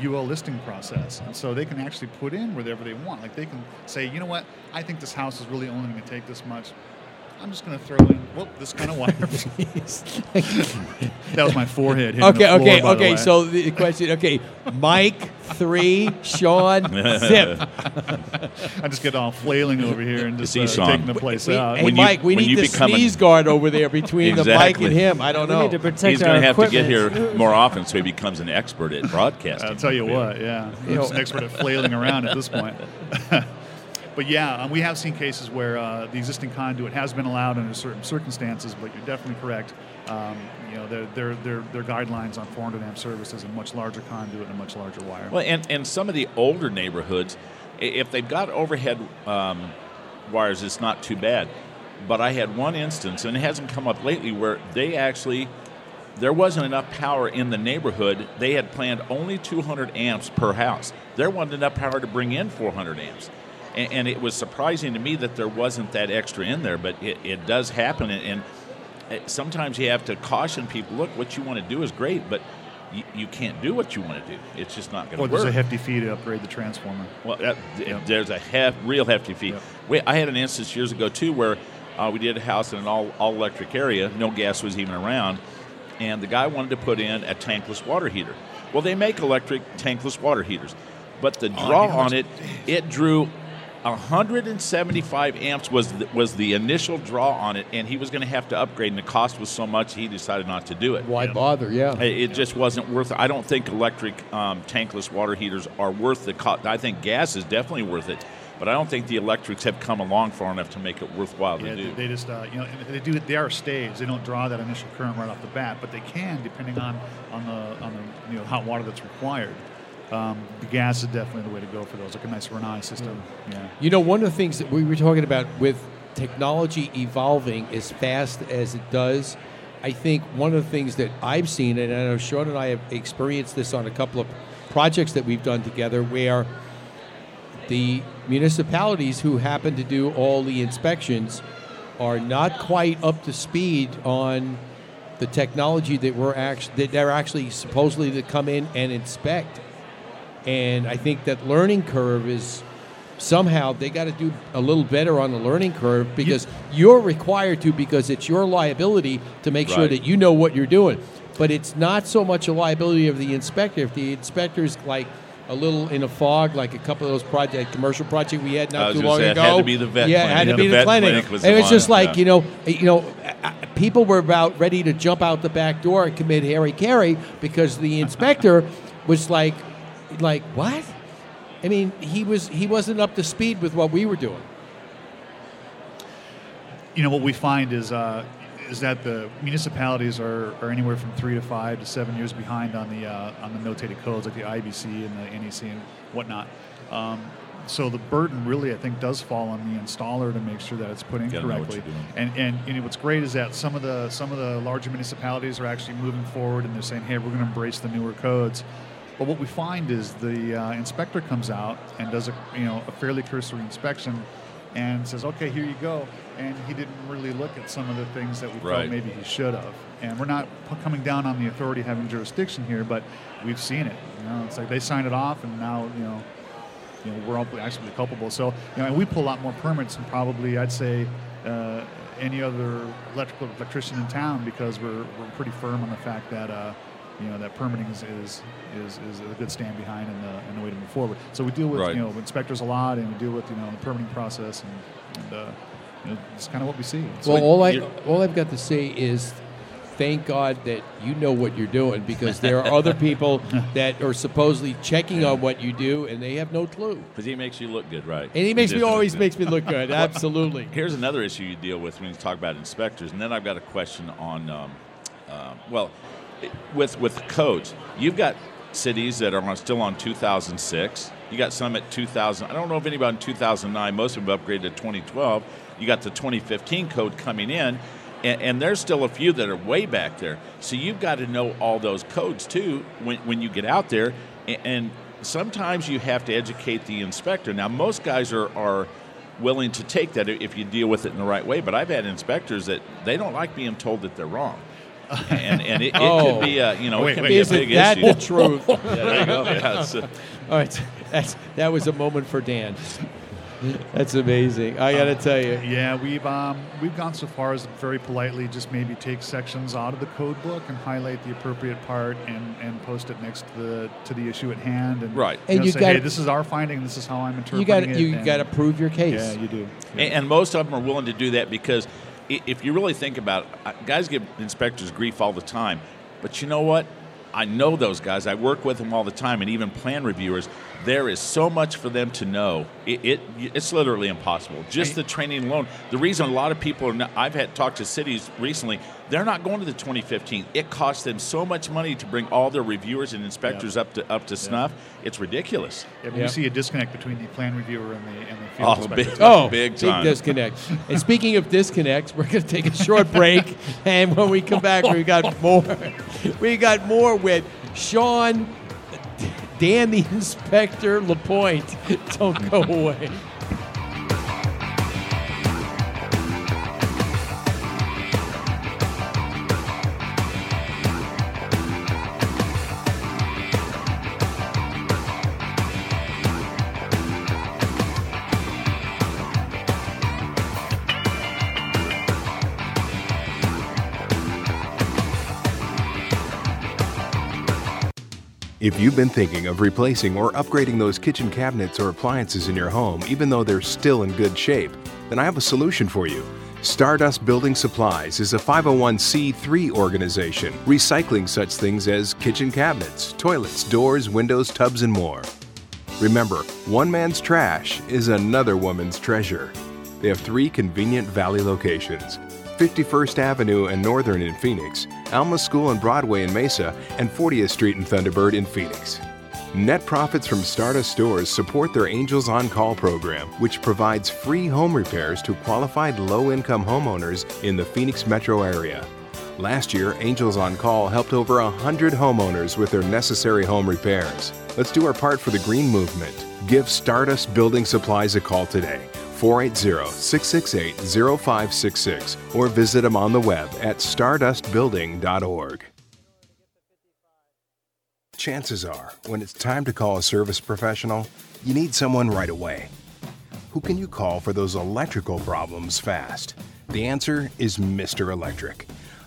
UL listing process. And so they can actually put in whatever they want. Like they can say, you know what, I think this house is really only going to take this much. I'm just going to throw in this kind of wire. That was my forehead hitting the floor, by the way. So the question, Mike 3, Sean, zip. I just get all flailing over here and just taking the place out. Hey, Mike, we need the sneeze guard over there between the mic and him. I don't know. We need to protect He's going to have to get here more often so he becomes an expert at broadcasting. I'll tell you what, yeah. He's an expert at flailing around at this point. But yeah, we have seen cases where the existing conduit has been allowed under certain circumstances. But you're definitely correct. Their guidelines on 400 amp service is a much larger conduit and a much larger wire. Well, and some of the older neighborhoods, if they've got overhead wires, it's not too bad. But I had one instance, and it hasn't come up lately, where there wasn't enough power in the neighborhood. They had planned only 200 amps per house. There wasn't enough power to bring in 400 amps. And it was surprising to me that there wasn't that extra in there, but it does happen. And sometimes you have to caution people, look, what you want to do is great, but you can't do what you want to do. It's just not going to work. Well, there's a hefty fee to upgrade the transformer. Well, there's a real hefty fee. Yep. I had an instance years ago, too, where we did a house in an all-electric area. No gas was even around. And the guy wanted to put in a tankless water heater. Well, they make electric tankless water heaters. But the draw on it, it drew 175 amps was the initial draw on it, and he was going to have to upgrade, and the cost was so much he decided not to do it. Why bother? Yeah, it just wasn't worth it. I don't think electric tankless water heaters are worth the cost. I think gas is definitely worth it, but I don't think the electrics have come along far enough to make it worthwhile to do. They just they do. They are staves. They don't draw that initial current right off the bat, but they can depending on the hot water that's required. The gas is definitely the way to go for those, like a nice Renai system. Yeah. You know, one of the things that we were talking about with technology evolving as fast as it does, I think one of the things that I've seen, and I know Sean and I have experienced this on a couple of projects that we've done together, where the municipalities who happen to do all the inspections are not quite up to speed on the technology that they're actually supposedly to come in and inspect. And I think that learning curve is somehow they got to do a little better on the learning curve because you're required to because it's your liability to make sure that you know what you're doing. But it's not so much a liability of the inspector. If the inspector's like a little in a fog, like a couple of those commercial project we had not too long ago. It had to be the vet clinic. Yeah, it had to be the clinic. And it's just like, people were about ready to jump out the back door and commit Harry Carey because the inspector was like, what? I mean, he wasn't up to speed with what we were doing. You know, what we find is that the municipalities are anywhere from 3 to 5 to 7 years behind on the notated codes, like the IBC and the NEC and whatnot. So the burden really, I think, does fall on the installer to make sure that it's put in correctly. And what's great is that some of the larger municipalities are actually moving forward and they're saying, hey, we're going to embrace the newer codes. But what we find is the inspector comes out and does a fairly cursory inspection and says, okay, here you go. And he didn't really look at some of the things that we thought maybe he should have. And we're not coming down on the authority having jurisdiction here, but we've seen it. It's like they signed it off, and now we're all actually culpable. So and we pull out more permits than probably, I'd say, any other electrician in town because we're pretty firm on the fact that that permitting is a good stand behind and the way to move forward. So we deal with inspectors a lot, and we deal with the permitting process, and it's kind of what we see. So all I've got to say is, thank God that you know what you're doing because there are other people that are supposedly checking on what you do, and they have no clue. Because he makes you look good, right? And he always makes me look good. Absolutely. Here's another issue you deal with when you talk about inspectors, and then I've got a question on With codes, you've got cities that are still on 2006. You got some at 2000. I don't know if anybody in 2009. Most of them upgraded to 2012. You got the 2015 code coming in, and there's still a few that are way back there. So you've got to know all those codes, too, when you get out there. And sometimes you have to educate the inspector. Now, most guys are willing to take that if you deal with it in the right way. But I've had inspectors that they don't like being told that they're wrong. And it could be a, you know, it could be a big issue. Is that the truth? Yeah, there you go. Yeah, all right. That was a moment for Dan. That's amazing. I got to tell you. Yeah, we've gone so far as very politely just maybe take sections out of the code book and highlight the appropriate part and post it next to the issue at hand. And, right. And you say, hey, this is our finding. This is how I'm interpreting it. You got to prove your case. Yeah, you do. Yeah. And most of them are willing to do that because if you really think about it, guys give inspectors grief all the time. But you know what? I know those guys. I work with them all the time, and even plan reviewers. There is so much for them to know. It's literally impossible. Just the training alone. The reason a lot of people are not, I've had talked to cities recently, they're not going to the 2015. It costs them so much money to bring all their reviewers and inspectors up to snuff. It's ridiculous. Yeah, we see a disconnect between the plan reviewer and the field inspector. Big time. Big disconnect. And speaking of disconnects, we're going to take a short break, and when we come back, we got more. We got more with Sean. Dan the Inspector LaPointe. Don't go away. If you've been thinking of replacing or upgrading those kitchen cabinets or appliances in your home, even though they're still in good shape, then I have a solution for you. Stardust Building Supplies is a 501c3 organization recycling such things as kitchen cabinets, toilets, doors, windows, tubs, and more. Remember, one man's trash is another woman's treasure. They have 3 convenient valley locations: 51st Avenue and Northern in Phoenix, Alma School and Broadway in Mesa, and 40th Street and Thunderbird in Phoenix. Net profits from Stardust stores support their Angels on Call program, which provides free home repairs to qualified low-income homeowners in the Phoenix metro area. Last year, Angels on Call helped over 100 homeowners with their necessary home repairs. Let's do our part for the green movement. Give Stardust Building Supplies a call today. 480-668-0566, or visit them on the web at stardustbuilding.org. Chances are, when it's time to call a service professional, you need someone right away. Who can you call for those electrical problems fast? The answer is Mr. Electric,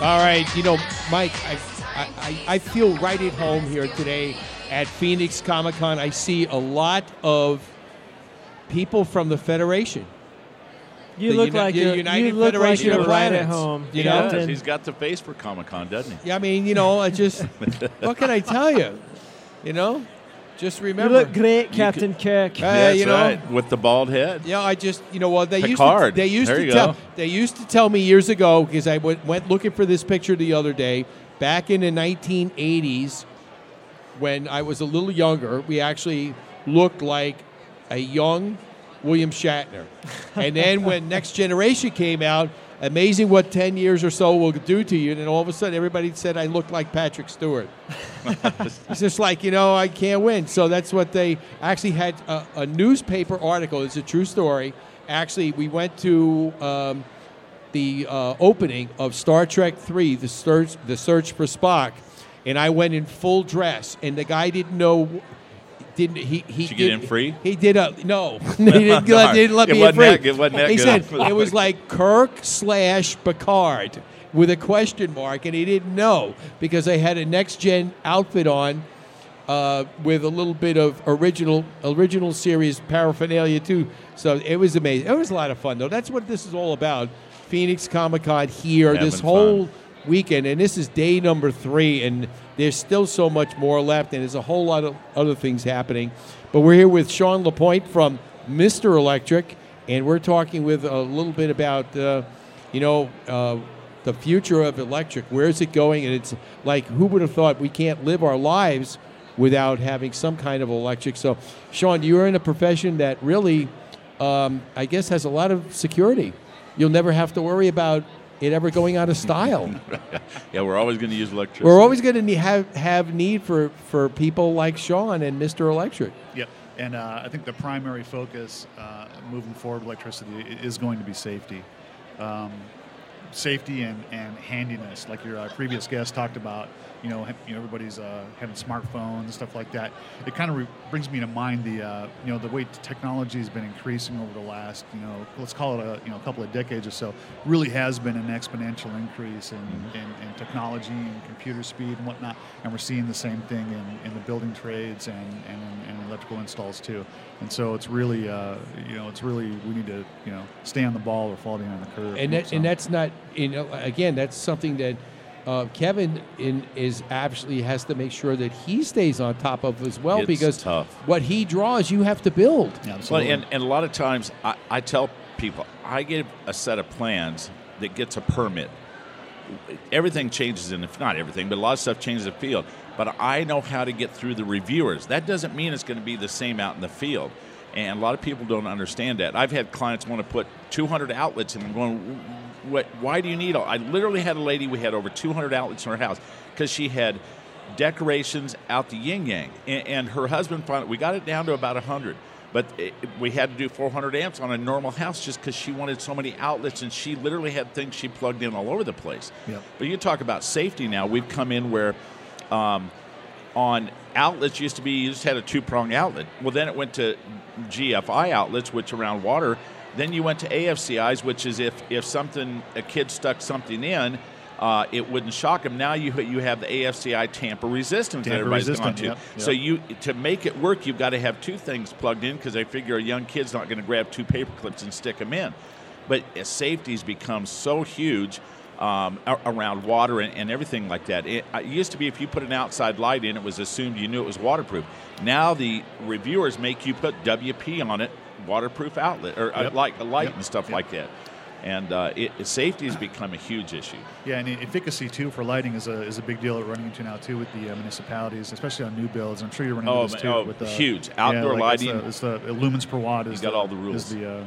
All right, you know, Mike, I feel right at home here today at Phoenix Comicon. I see a lot of people from the Federation. You look like you're right at home. You know? He's got the face for Comic-Con, doesn't he? Yeah, I mean, you know, I just, what can I tell you? You know, just remember. You look great, Captain Kirk. That's you know, right, with the bald head. Yeah, I just, you know, well, they used to tell me years ago, because I went looking for this picture the other day, back in the 1980s, when I was a little younger, we actually looked like a young William Shatner. And then when Next Generation came out, amazing what 10 years or so will do to you. And then all of a sudden, everybody said I looked like Patrick Stewart. It's just like, you know, I can't win. So that's what they actually had a newspaper article. It's a true story. Actually, we went to the opening of Star Trek III, the search for Spock. And I went in full dress, and the guy didn't know. Did you get in free? He did a no. He didn't, didn't let me in free. He said it was like Kirk/Picard with a question mark, and he didn't know because they had a next gen outfit on with a little bit of original series paraphernalia too. So it was amazing. It was a lot of fun though. That's what this is all about. Phoenix Comicon here. Having this whole weekend, and this is day number 3, and there's still so much more left, and there's a whole lot of other things happening. But we're here with Sean LaPointe from Mr. Electric, and we're talking with a little bit about, the future of electric. Where is it going? And it's like, who would have thought we can't live our lives without having some kind of electric? So, Sean, you're in a profession that really, I guess, has a lot of security. You'll never have to worry about it ever going out of style. Yeah, we're always going to use electricity. We're always going to have need for people like Sean and Mr. Electric. Yep, and I think the primary focus moving forward with electricity is going to be safety. Safety and handiness, like your previous guest talked about. You know everybody's having smartphones and stuff like that. It kind of brings me to mind the the way technology has been increasing over the last let's call it a couple of decades or so. Really has been an exponential increase in technology and computer speed and whatnot. And we're seeing the same thing in the building trades and electrical installs too. And so it's really we need to stay on the ball or fall down on the curve. And that's not. Again, that's something that Kevin absolutely has to make sure that he stays on top of as well, because what he draws, you have to build. Absolutely. Well, and a lot of times I tell people, I give a set of plans that gets a permit. Everything changes, and if not everything, but a lot of stuff changes in the field. But I know how to get through the reviewers. That doesn't mean it's going to be the same out in the field. And a lot of people don't understand that. I've had clients want to put 200 outlets, and I'm going, why do you need all? I literally had a lady, we had over 200 outlets in her house because she had decorations out the yin-yang. And her husband, we got it down to about 100. But we had to do 400 amps on a normal house just because she wanted so many outlets, and she literally had things she plugged in all over the place. Yep. But you talk about safety now. We've come in where on outlets used to be, you just had a two-prong outlet. Well, then it went to GFI outlets, which are around water. Then you went to AFCIs, which is if a kid stuck something in, it wouldn't shock them. Now you have the AFCI tamper resistance that everybody's gone to. Yep, yep. So to make it work, you've got to have two things plugged in because they figure a young kid's not going to grab two paper clips and stick them in. But safety's become so huge around water and everything like that. It used to be if you put an outside light in, it was assumed you knew it was waterproof. Now the reviewers make you put WP on it, waterproof outlet or like a light and stuff like that, and safety has become a huge issue. Yeah, and efficacy too for lighting is a big deal we're running into now too with the municipalities, especially on new builds. I'm sure you're running into this too. With the huge outdoor lighting. It's the lumens per watt. You got all the rules. You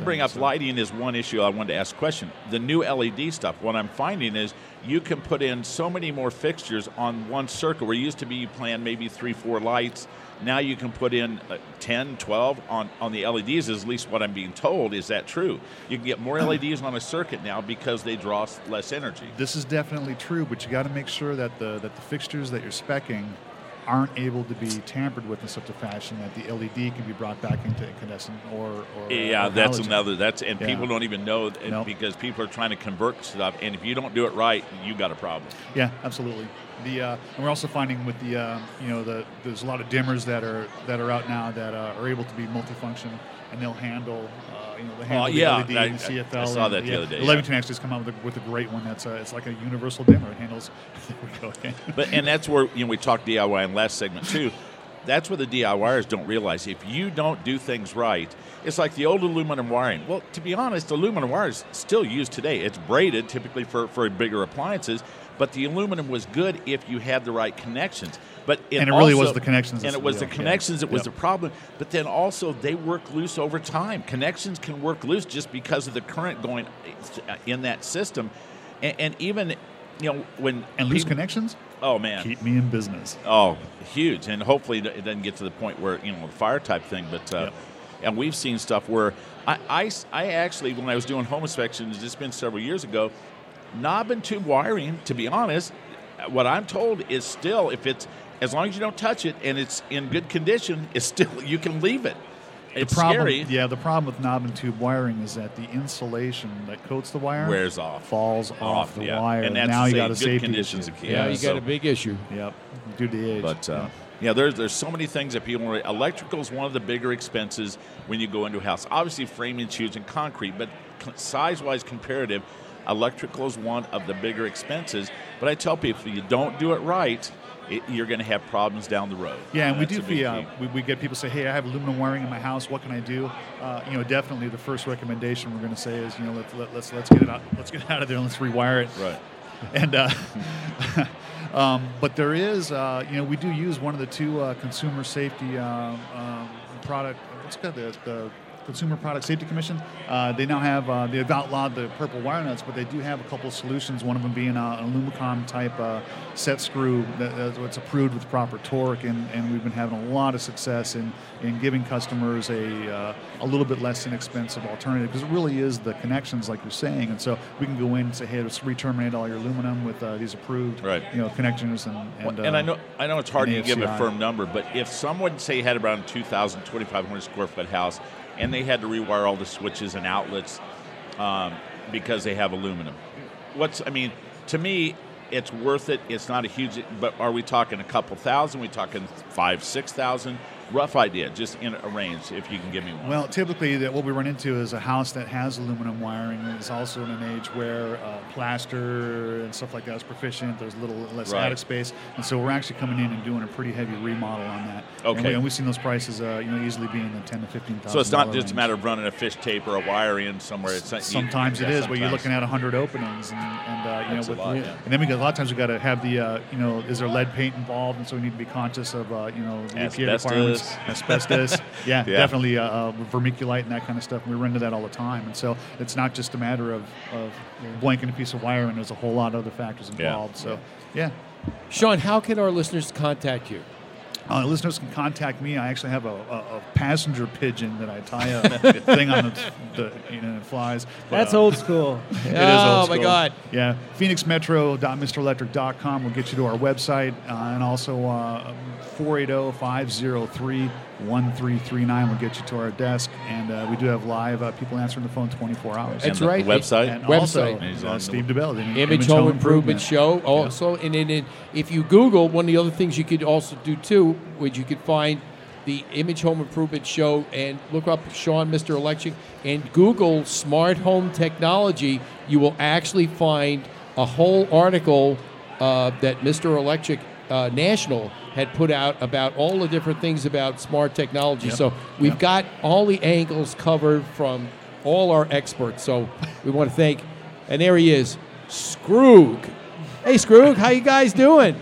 bring up lighting is one issue I wanted to ask a question. The new LED stuff. What I'm finding is you can put in so many more fixtures on one circle. Where it used to be you planned maybe 3-4 lights. Now you can put in 10, 12 on the LEDs, is at least what I'm being told. Is that true? You can get more LEDs on a circuit now because they draw less energy. This is definitely true, but you got to make sure that the fixtures that you're speccing aren't able to be tampered with in such a fashion that the LED can be brought back into incandescent or that's halogen. People don't even know because people are trying to convert stuff, and if you don't do it right, you got a problem. Yeah, absolutely. And we're also finding with the there's a lot of dimmers that are out now that are able to be multifunction, and they'll handle the LED and the CFL. I saw that the other day. Leamington actually has come out with a great one that's it's like a universal dimmer. It handles. But and that's where we talked DIY in last segment too. That's what the DIYers don't realize. If you don't do things right, it's like the old aluminum wiring. Well, to be honest, aluminum wire is still used today. It's braided typically for bigger appliances, but the aluminum was good if you had the right connections. But it and it also, really was the connections. And it was the connections that was the problem. But then also they work loose over time. Connections can work loose just because of the current going in that system. And even, you know, when... And loose connections? Oh, man. Keep me in business. Oh, huge. And hopefully it doesn't get to the point where, you know, the fire type thing. But and we've seen stuff where I actually, when I was doing home inspections, it's been several years ago, knob and tube wiring, to be honest, what I'm told is still, if it's, as long as you don't touch it and it's in good condition, it's still, you can leave it. It's scary. Yeah, the problem with knob and tube wiring is that the insulation that coats the wire wears off, falls off the wire. And that's now you got a safety issue. Yeah, you got a big issue. Yep, due to the age. But yeah, there's so many things that people. Electrical is one of the bigger expenses when you go into a house. Obviously, framing, shoes, and concrete, but size-wise comparative, electrical is one of the bigger expenses. But I tell people, if you don't do it right, you're going to have problems down the road. Yeah, and we get people say, hey, I have aluminum wiring in my house. What can I do? You know, definitely the first recommendation we're going to say is, you know, let's get it out. Let's get it out of there and let's rewire it. Right. And but there is, you know, we do use one of the two consumer safety product. What's it called? The Consumer Product Safety Commission. They now have, they've outlawed the purple wire nuts, but they do have a couple of solutions, one of them being an Alumicon type set screw that's approved with proper torque, and we've been having a lot of success in giving customers a little bit less inexpensive alternative, because it really is the connections, like you're saying, and so we can go in and say, hey, let's re-terminate all your aluminum with these approved you know, connections. And I know it's hard to give a firm number, but if someone, say, had around 2,000, 2,500 square foot house, and they had to rewire all the switches and outlets because they have aluminum. I mean, to me, it's worth it. It's not a huge, but are we talking a couple thousand? Are we talking 5,000, 6,000? Rough idea, just in a range, if you can give me one. Well, typically what we run into is a house that has aluminum wiring is also in an age where plaster and stuff like that is proficient. There's a little less attic space. And so we're actually coming in and doing a pretty heavy remodel on that. Okay. And we've seen those prices you know, easily being in the $10,000 to $15,000. So it's not just a matter of running a fish tape or a wire in somewhere. Sometimes it is, where you're looking at 100 openings. And then we get, a lot of times we've got to have the, you know, is there lead paint involved? And so we need to be conscious of, you know, the EPA requirements. Asbestos, definitely vermiculite and that kind of stuff. We run into that all the time, and so it's not just a matter of blanking a piece of wire, and there's a whole lot of other factors involved. So, Sean, how can our listeners contact you? Listeners can contact me. I actually have a passenger pigeon that I tie a thing on and it flies. But, that's old school. It is old school. Oh, my God. Yeah. PhoenixMetro.MrElectric.com will get you to our website, and also 480-503-1339 will get you to our desk. And we do have live people answering the phone 24 hours. That's right. Website. And also Steve Dubell. Image Home Improvement Show. Also, yeah. And if you Google, one of the other things you could also do, too, which you could find the Image Home Improvement Show and look up Sean, Mr. Electric, and Google smart home technology. You will actually find a whole article that Mr. Electric National had put out about all the different things about smart technology. Yep. So we've got all the angles covered from all our experts. So we want to thank, and there he is, Scroog. Hey, Scroog, how you guys doing?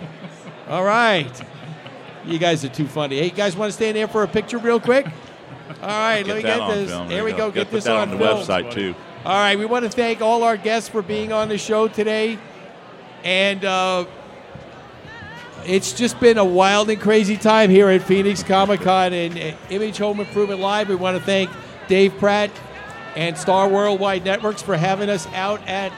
All right. You guys are too funny. Hey, you guys want to stand there for a picture real quick? All right, let me get this. There we go. Get this on the website, too. All right, we want to thank all our guests for being on the show today. And it's just been a wild and crazy time here at Phoenix Comicon and Image Home Improvement Live. We want to thank Dave Pratt and Star Worldwide Networks for having us out at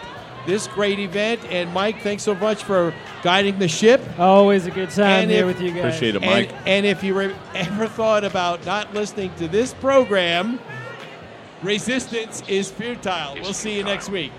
this great event. And Mike, thanks so much for guiding the ship. Always a good time here with you guys. Appreciate it, Mike. And if you ever thought about not listening to this program, resistance is futile. We'll see you next week.